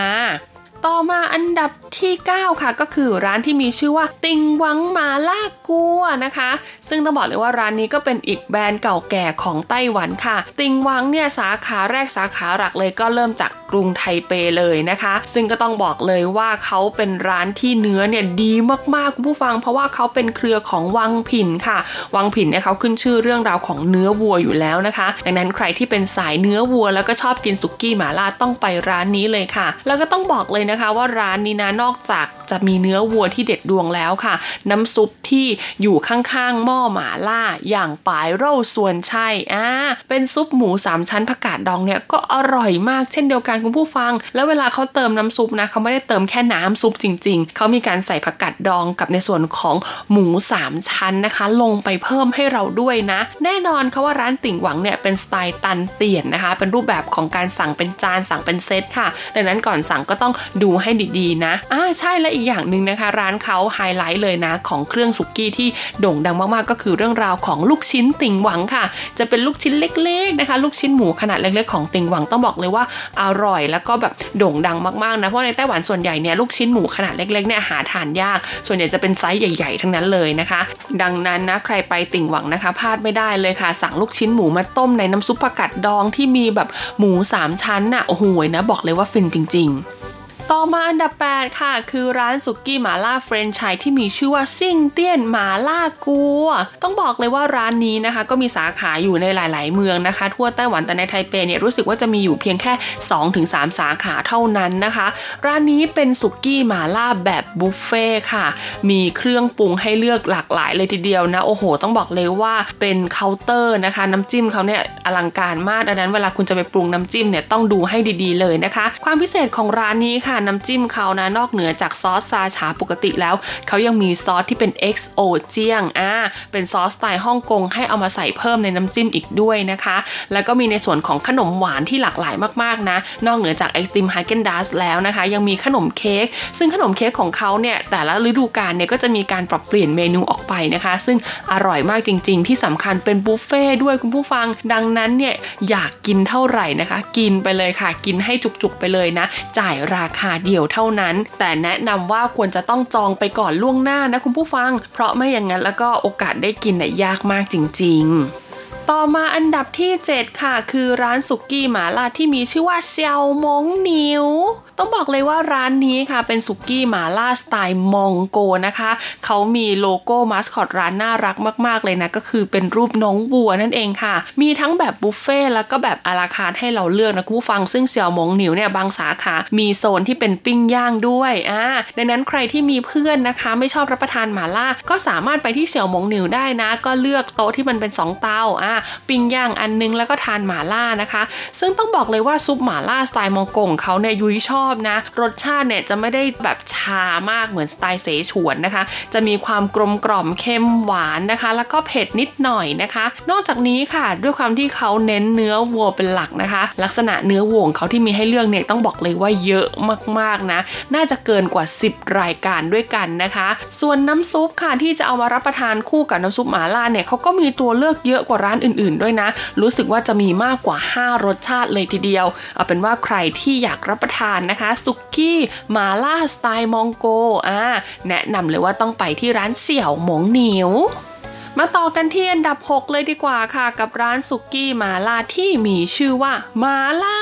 ต่อมาอันดับที่เก้าค่ะก็คือร้านที่มีชื่อว่าติงหวังหม่าล่ากัวนะคะซึ่งต้องบอกเลยว่าร้านนี้ก็เป็นอีกแบรนด์เก่าแก่ของไต้หวันค่ะติงหวังเนี่ยสาขาแรกสาขาหลักเลยก็เริ่มจากกรุงไทเปเลยนะคะซึ่งก็ต้องบอกเลยว่าเขาเป็นร้านที่เนื้อเนี่ยดีมากๆคุณผู้ฟังเพราะว่าเขาเป็นเครือของวังผินค่ะวังผินเนี่ยเขาขึ้นชื่อเรื่องราวของเนื้อวัวอยู่แล้วนะคะดังนั้นใครที่เป็นสายเนื้อวัวแล้วก็ชอบกินสุกี้หม่าล่าต้องไปร้านนี้เลยค่ะแล้วก็ต้องบอกเลยนะ นะคะว่าร้านนี้นะนอกจากจะมีเนื้อวัวที่เด็ดดวงแล้วค่ะน้ำซุปที่อยู่ข้างๆหม้อหม่าล่าอย่างปายเร่าส่วนชัยอ่าเป็นซุปหมูสามชั้นผักกาดดองเนี่ยก็อร่อยมากเช่นเดียวกันคุณผู้ฟังแล้วเวลาเขาเติมน้ำซุปนะเขาไม่ได้เติมแค่น้ำซุปจริงๆเขามีการใส่ผักกาดดองกับในส่วนของหมูสามชั้นนะคะลงไปเพิ่มให้เราด้วยนะแน่นอนค่ะว่าร้านติ่งหวังเนี่ยเป็นสไตล์ตันเตี่ยนนะคะเป็นรูปแบบของการสั่งเป็นจานสั่งเป็นเซตค่ะดังนั้นก่อนสั่งก็ต้องดูให้ดีๆนะอ่าใช่และอีกอย่างนึงนะคะร้านเขาไฮไลท์เลยนะของเครื่องสุกี้ที่โด่งดังมากๆก็คือเรื่องราวของลูกชิ้นติ่งหวังค่ะจะเป็นลูกชิ้นเล็กๆนะคะลูกชิ้นหมูขนาดเล็กๆของติ่งหวังต้องบอกเลยว่าอร่อยแล้วก็แบบโด่งดังมากๆนะเพราะในไต้หวันส่วนใหญ่เนี่ยลูกชิ้นหมูขนาดเล็กๆเนี่ยหาทานยากส่วนใหญ่จะเป็นไซส์ใหญ่ๆทั้งนั้นเลยนะคะดังนั้นนะใครไปติ่งหวังนะคะพลาดไม่ได้เลยค่ะสั่งลูกชิ้นหมูมาต้มในน้ำซุปผักกาดดองที่มีแบบหมูสามชั้นน่ะโอ้โหนะบอกเลยว่าฟินจริงๆต่อมาอันดับแปดค่ะคือร้านสุกี้หม่าล่าเฟรนไชส์ที่มีชื่อว่าซิ่งเตี้ยนหม่าล่ากัวต้องบอกเลยว่าร้านนี้นะคะก็มีสาขาอยู่ในหลายๆเมืองนะคะทั่วไต้หวันแต่ในไทเปเนี่ยรู้สึกว่าจะมีอยู่เพียงแค่ สองถึงสาม สาขาเท่านั้นนะคะร้านนี้เป็นสุกี้หม่าล่าแบบบุฟเฟ่ค่ะมีเครื่องปรุงให้เลือกหลากหลายเลยทีเดียวนะโอ้โหต้องบอกเลยว่าเป็นเคาน์เตอร์นะคะน้ำจิ้มเขาเนี่ยอลังการมากดังนั้นเวลาคุณจะไปปรุงน้ำจิ้มเนี่ยต้องดูให้ดีๆเลยนะคะความพิเศษของร้านนี้ค่ะน้ำจิ้มเขานะนอกเหนือจากซอสซาชาปกติแล้วเขายังมีซอสที่เป็น เอ็กซ์ โอ เจียงอ่าเป็นซอสสไตล์ฮ่องกงให้เอามาใส่เพิ่มในน้ำจิ้มอีกด้วยนะคะแล้วก็มีในส่วนของขนมหวานที่หลากหลายมากๆนะนอกเหนือจากไอติมฮาเกนดัสแล้วนะคะยังมีขนมเค้กซึ่งขนมเค้กของเขาเนี่ยแต่ละฤดูกาลเนี่ยก็จะมีการปรับเปลี่ยนเมนูออกไปนะคะซึ่งอร่อยมากจริงๆที่สำคัญเป็นบุฟเฟ่ด้วยคุณผู้ฟังดังนั้นเนี่ยอยากกินเท่าไหร่นะคะกินไปเลยค่ะกินให้จุกๆไปเลยนะจ่ายราคาเดียวเท่านั้นแต่แนะนำว่าควรจะต้องจองไปก่อนล่วงหน้านะคุณผู้ฟังเพราะไม่อย่างนั้นแล้วก็โอกาสได้กินเนี่ยยากมากจริงๆต่อมาอันดับที่เจ็ดค่ะคือร้านสุกี้หม่าล่าที่มีชื่อว่าเซียวมงนิวต้องบอกเลยว่าร้านนี้ค่ะเป็นสุกี้หม่าล่าสไตล์มองโกนะคะเขามีโลโก้มาสคอตร้านน่ารักมากๆเลยนะก็คือเป็นรูปน้องวัวนั่นเองค่ะมีทั้งแบบบุฟเฟ่แล้วก็แบบอาราคาร์ทให้เราเลือกนะคุณผู้ฟังซึ่งเซียวมงนิวเนี่ยบางสาขามีโซนที่เป็นปิ้งย่างด้วยอ่าดังนั้นใครที่มีเพื่อนนะคะไม่ชอบรับประทานหม่าล่าก็สามารถไปที่เซียวมงนิวได้นะก็เลือกโต๊ะที่มันเป็นสองเตาอ่าปิ้งย่างอันนึงแล้วก็ทานหม่าล่านะคะซึ่งต้องบอกเลยว่าซุปหม่าล่าสไตล์มองโกของเขาเนี่ยยุ้ยชอบนะรสชาติเนี่ยจะไม่ได้แบบชามากเหมือนสไตล์เสฉวนนะคะจะมีความกลมกล่อมเค็มหวานนะคะแล้วก็เผ็ดนิดหน่อยนะคะนอกจากนี้ค่ะด้วยความที่เขาเน้นเนื้อวัวเป็นหลักนะคะลักษณะเนื้อวัวของเขาที่มีให้เลือกเนี่ยต้องบอกเลยว่าเยอะมากๆนะน่าจะเกินกว่าสิบรายการด้วยกันนะคะส่วนน้ำซุปค่ะที่จะเอามารับประทานคู่กับน้ำซุปหม่าล่าเนี่ยเขาก็มีตัวเลือกเยอะกว่าร้านอื่นๆด้วยนะรู้สึกว่าจะมีมากกว่าห้ารสชาติเลยทีเดียวเอาเป็นว่าใครที่อยากรับประทานนะคะสุกี้หม่าล่าสไตล์มองโกอ่าแนะนำเลยว่าต้องไปที่ร้านเสี่ยวหมงเหนียวมาต่อกันที่อันดับหกเลยดีกว่าค่ะกับร้านสุกี้หม่าล่าที่มีชื่อว่าหม่าล่า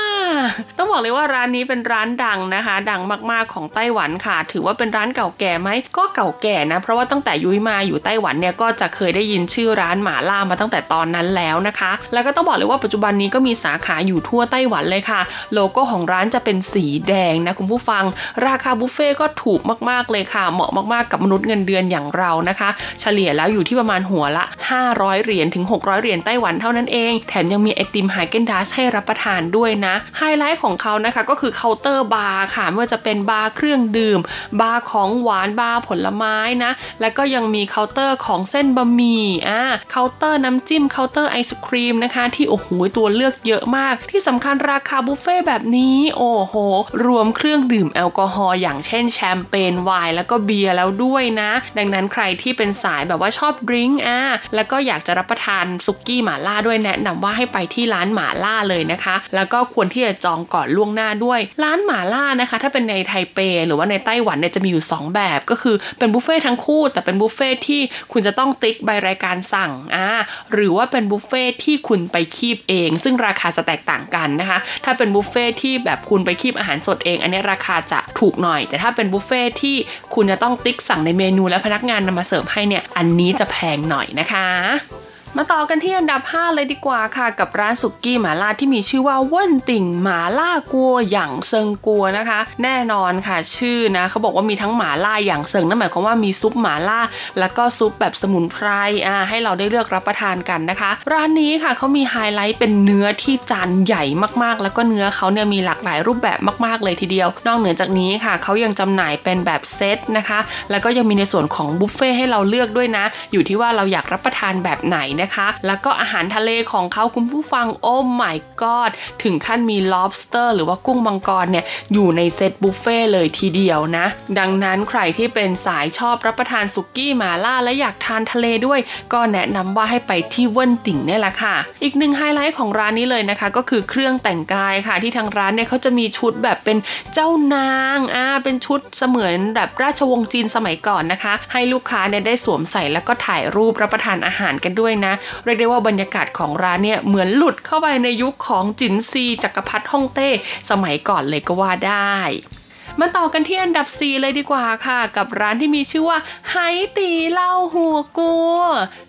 ต้องบอกเลยว่าร้านนี้เป็นร้านดังนะคะดังมากๆของไต้หวันค่ะถือว่าเป็นร้านเก่าแก่ไหมก็เก่าแก่นะเพราะว่าตั้งแต่ยุ้ยมาอยู่ไต้หวันเนี่ยก็จะเคยได้ยินชื่อร้านหม่าล่ามาตั้งแต่ตอนนั้นแล้วนะคะแล้วก็ต้องบอกเลยว่าปัจจุบันนี้ก็มีสาขาอยู่ทั่วไต้หวันเลยค่ะโลโก้ของร้านจะเป็นสีแดงนะคุณผู้ฟังราคาบุฟเฟ่ก็ถูกมากๆเลยค่ะเหมาะมากๆกับมนุษย์เงินเดือนอย่างเรานะคะเฉลี่ยแล้วอยู่ที่ประมาณหัวละห้าร้อยเหรียญถึงหกร้อยเหรียญไต้หวันเท่านั้นเองแถมยังมีไอติมไฮเกนดัสให้รับประทานด้วยนะไฮไลท์ของเขานะคะก็คือเคาน์เตอร์บาร์ค่ะไม่ว่าจะเป็นบาร์เครื่องดื่มบาร์ของหวานบาร์ผลไม้นะแล้วก็ยังมีเคาน์เตอร์ของเส้นบะหมี่อ่าเคาน์เตอร์น้ำจิ้มเคาน์เตอร์ไอศครีมนะคะที่โอ้โหตัวเลือกเยอะมากที่สำคัญราคาบุฟเฟ่แบบนี้โอ้โหรวมเครื่องดื่มแอลกอฮอล์อย่างเช่นแชมเปญไวน์แล้วก็เบียร์แล้วด้วยนะดังนั้นใครที่เป็นสายแบบว่าชอบดริงก์อ่าแล้วก็อยากจะรับประทานสุกี้หม่าล่าด้วยแนะนำว่าให้ไปที่ร้านหม่าล่าเลยนะคะแล้วก็ควรที่จะจองก่อนล่วงหน้าด้วยร้านหม่าล่านะคะถ้าเป็นในไทเปหรือว่าในไต้หวันเนี่ยจะมีอยู่สองแบบก็คือเป็นบุฟเฟ่ทั้งคู่แต่เป็นบุฟเฟ่ที่คุณจะต้องติ๊กใบรายการสั่งอ่าหรือว่าเป็นบุฟเฟ่ที่คุณไปคีบเองซึ่งราคาจะแตกต่างกันนะคะถ้าเป็นบุฟเฟ่ที่แบบคุณไปคีบอาหารสดเองอันนี้ราคาจะถูกหน่อยแต่ถ้าเป็นบุฟเฟ่ที่คุณจะต้องติ๊กสั่งในเมนูและพนักงานนำมาเสิร์ฟให้เนี่ยอันนี้จะแพงหน่อยนะคะ มาต่อกันที่อันดับห้าเลยดีกว่าค่ะกับร้านสุกี้หม่าล่าที่มีชื่อว่าเว่นติ่งหม่าล่ากัวหยางเซิงกัวนะคะแน่นอนค่ะชื่อนะเขาบอกว่ามีทั้งหม่าล่าหยางเซิงนั่นหมายความว่ามีซุปหม่าล่าแล้วก็ซุปแบบสมุนไพรอ่าให้เราได้เลือกรับประทานกันนะคะร้านนี้ค่ะเขามีไฮไลท์เป็นเนื้อที่จานใหญ่มากๆแล้วก็เนื้อเขาเนี่ยมีหลากหลายรูปแบบมากๆเลยทีเดียวนอกเหนือจากนี้ค่ะเขายังจำหน่ายเป็นแบบเซตนะคะแล้วก็ยังมีในส่วนของบุฟเฟ่ให้เราเลือกด้วยนะอยู่ที่ว่าเราอยากรับประทานแบบไหนนะคะแล้วก็อาหารทะเลของเขาคุณผู้ฟังโอ้ my god ถึงขั้นมี lobster หรือว่ากุ้งมังกรเนี่ยอยู่ในเซตบุฟเฟ่เลยทีเดียวนะดังนั้นใครที่เป็นสายชอบรับประทานสุกี้หม่าล่าและอยากทานทะเลด้วยก็แนะนำว่าให้ไปที่เว่นติ่งนี่แหละค่ะอีกหนึ่งไฮไลท์ของร้านนี้เลยนะคะก็คือเครื่องแต่งกายค่ะที่ทางร้านเนี่ยเขาจะมีชุดแบบเป็นเจ้านางอ่าเป็นชุดเสมือนแบบราชวงศ์จีนสมัยก่อนนะคะให้ลูกค้าเนี่ยได้สวมใส่แล้วก็ถ่ายรูปรับประทานอาหารกันด้วยนะเรียกได้ว่าบรรยากาศของร้านเนี่ยเหมือนหลุดเข้าไปในยุคของจินซีจักรพรรดิฮ่องเต้สมัยก่อนเลยก็ว่าได้มาต่อกันที่อันดับสี่เลยดีกว่าค่ะกับร้านที่มีชื่อว่าไหตีเล่าหัวกัว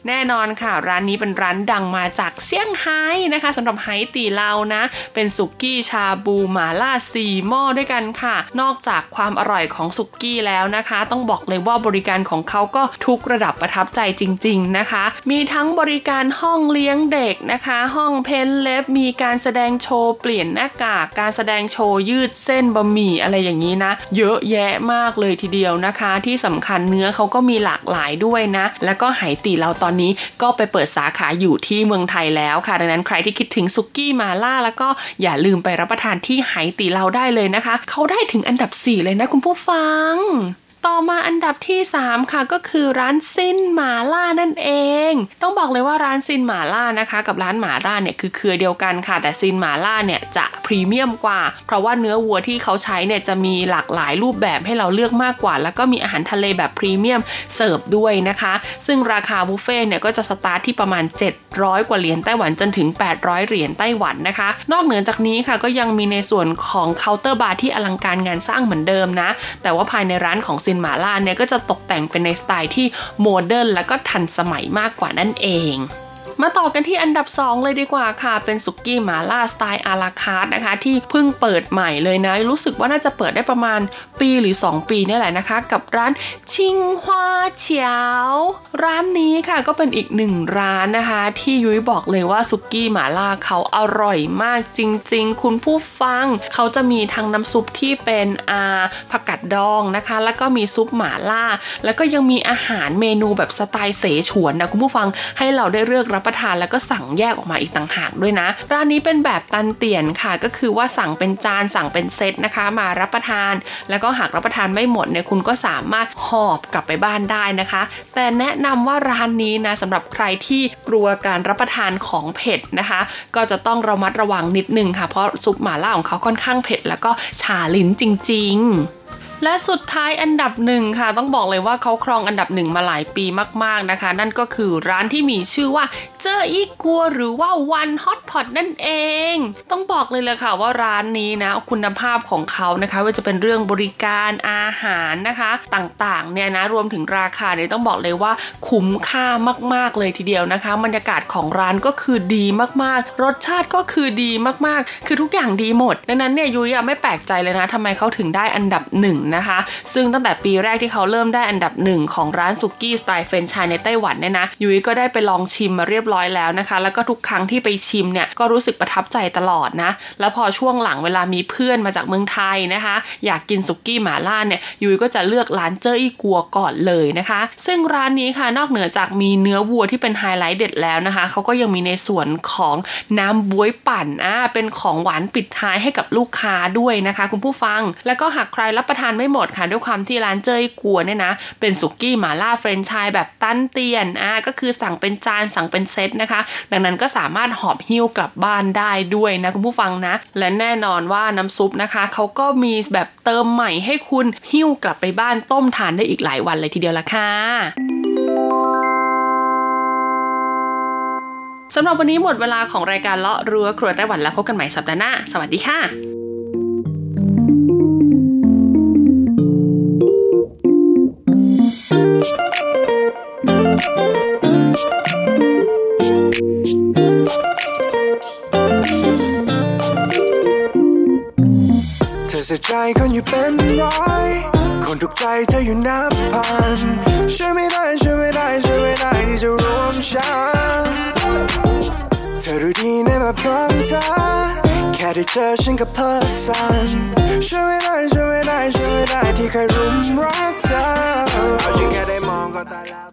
แน่นอนค่ะร้านนี้เป็นร้านดังมาจากเซี่ยงไฮ้นะคะสำหรับไหตีเล่านะเป็นสุกี้ชาบูหม่าล่าสี่หม้อด้วยกันค่ะนอกจากความอร่อยของสุกี้แล้วนะคะต้องบอกเลยว่าบริการของเขาก็ทุกระดับประทับใจจริงๆนะคะมีทั้งบริการห้องเลี้ยงเด็กนะคะห้องเพนเล็บมีการแสดงโชว์เปลี่ยนหน้ากากการแสดงโชว์ยืดเส้นบะหมี่อะไรอย่างนี้เยอะแยะมากเลยทีเดียวนะคะที่สำคัญเนื้อเขาก็มีหลากหลายด้วยนะแล้วก็ไหตีเราตอนนี้ก็ไปเปิดสาขาอยู่ที่เมืองไทยแล้วค่ะดังนั้นใครที่คิดถึงสุกี้หม่าล่าแล้วก็อย่าลืมไปรับประทานที่ไหตีเราได้เลยนะคะเขาได้ถึงอันดับสี่เลยนะคุณผู้ฟังต่อมาอันดับที่สามค่ะก็คือร้านซินหม่าล่านั่นเองต้องบอกเลยว่าร้านซินหม่าล่านะคะกับร้านหม่าล่าเนี่ยคือเครือเดียวกันค่ะแต่ซินหม่าล่าเนี่ยจะพรีเมียมกว่าเพราะว่าเนื้อวัวที่เขาใช้เนี่ยจะมีหลากหลายรูปแบบให้เราเลือกมากกว่าแล้วก็มีอาหารทะเลแบบพรีเมียมเสิร์ฟด้วยนะคะซึ่งราคาบุฟเฟ่เนี่ยก็จะสตาร์ทที่ประมาณเจ็ดร้อยกว่าเหรียญไต้หวันจนถึงแปดร้อยเหรียญไต้หวันนะคะนอกเหนือจากนี้ค่ะก็ยังมีในส่วนของเคาน์เตอร์บาร์ที่อลังการงานสร้างเหมือนเดิมนะแต่ว่าภายในร้านของหม่าล่าเนี่ยก็จะตกแต่งเป็นในสไตล์ที่โมเดิร์นแล้วก็ทันสมัยมากกว่านั่นเองมาต่อกันที่อันดับสองเลยดีกว่าค่ะเป็นสุกี้หม่าล่าสไตล์อาราคาร์ทนะคะที่เพิ่งเปิดใหม่เลยนะรู้สึกว่าน่าจะเปิดได้ประมาณปีหรือสองปีนี่แหละนะคะกับร้านชิงฮวาเฉียวร้านนี้ค่ะก็เป็นอีกหนึ่งร้านนะคะที่ยุ้ยบอกเลยว่าสุกี้หม่าล่าเขาอร่อยมากจริงๆคุณผู้ฟังเขาจะมีทั้งน้ำซุปที่เป็นอ่าผักกาดดองนะคะแล้วก็มีซุปหม่าล่าแล้วก็ยังมีอาหารเมนูแบบสไตล์เสฉวนนะคุณผู้ฟังให้เราได้เลือกรับประทานแล้วก็สั่งแยกออกมาอีกต่างหากด้วยนะร้านนี้เป็นแบบตันเตี่ยนค่ะก็คือว่าสั่งเป็นจานสั่งเป็นเซตนะคะมารับประทานแล้วก็หากรับประทานไม่หมดเนี่ยคุณก็สามารถหอบกลับไปบ้านได้นะคะแต่แนะนำว่าร้านนี้นะสำหรับใครที่กลัวการรับประทานของเผ็ดนะคะก็จะต้องระมัดระวังนิดนึงค่ะเพราะซุปหม่าล่าของเขาค่อนข้างเผ็ดแล้วก็ชาลิ้นจริงๆและสุดท้ายอันดับหนึ่งค่ะต้องบอกเลยว่าเขาครองอันดับหนึ่งมาหลายปีมากๆนะคะนั่นก็คือร้านที่มีชื่อว่าเจ้ออี้กัวหรือว่าวันฮอตพอตนั่นเองต้องบอกเลยเลยค่ะว่าร้านนี้นะคุณภาพของเขานะคะว่าจะเป็นเรื่องบริการอาหารนะคะต่างๆเนี่ยนะรวมถึงราคาเนี่ยต้องบอกเลยว่าคุ้มค่ามากๆเลยทีเดียวนะคะบรรยากาศของร้านก็คือดีมากๆรสชาติก็คือดีมากๆคือทุกอย่างดีหมดดังนั้นเนี่ยยุ้ยอ่ะไม่แปลกใจเลยนะทำไมเขาถึงได้อันดับหนึ่งนะคะซึ่งตั้งแต่ปีแรกที่เขาเริ่มได้อันดับหนึ่งของร้านสุกี้สไตล์เฟรนช์ไชในไต้หวันเนี่ยนะยุ้ยก็ได้ไปลองชิมมาเรียบร้อยแล้วนะคะแล้วก็ทุกครั้งที่ไปชิมเนี่ยก็รู้สึกประทับใจตลอดนะแล้วพอช่วงหลังเวลามีเพื่อนมาจากเมืองไทยนะคะอยากกินสุกี้หม่าล่าเนี่ยยุ้ยก็จะเลือกร้านเจ้ออี้กัวก่อนเลยนะคะซึ่งร้านนี้ค่ะนอกเหนือจากมีเนื้อวัวที่เป็นไฮไลท์เด็ดแล้วนะคะเขาก็ยังมีในส่วนของน้ำบ๊วยปั่นอ่าเป็นของหวานปิดท้ายให้กับลูกค้าด้วยนะคะคุณผู้ฟังแล้วก็หากใครรับประทานไม่หมดค่ะด้วยความที่ร้านเจ้ออี้กัวเนี่ยนะเป็นสุกี้หม่าล่าเฟรนช์ไชแบบตันเตียนอ่ะก็คือสั่งเป็นจานสั่งเป็นเซตนะคะดังนั้นก็สามารถหอบหิ้วกลับบ้านได้ด้วยนะคุณผู้ฟังนะและแน่นอนว่าน้ำซุปนะคะเขาก็มีแบบเติมใหม่ให้คุณหิ้วกลับไปบ้านต้มทานได้อีกหลายวันเลยทีเดียวละค่ะสำหรับวันนี้หมดเวลาของรายการเลาะรั้วครัวไต้หวันแล้วพบกันใหม่สัปดาห์หน้าสวัสดีค่ะThank you. จะใจคนอยู่เป็นร้อยคนถูกใจเธออยู่นับพันช่วยไม่ได้ช่วยไม่ได้ช่วยไม่ได้ที่จะรวมฉันเธอรู้ดีในแบบของเธอแค่ได้เจอฉันก็เพลิดเพลินช่วยไม่ได้ช่วยไม่ได้ช่วยไม่ได้ที่ใครรุมรักเธอเอาฉันแค่ได้มองก็ตายแล้ว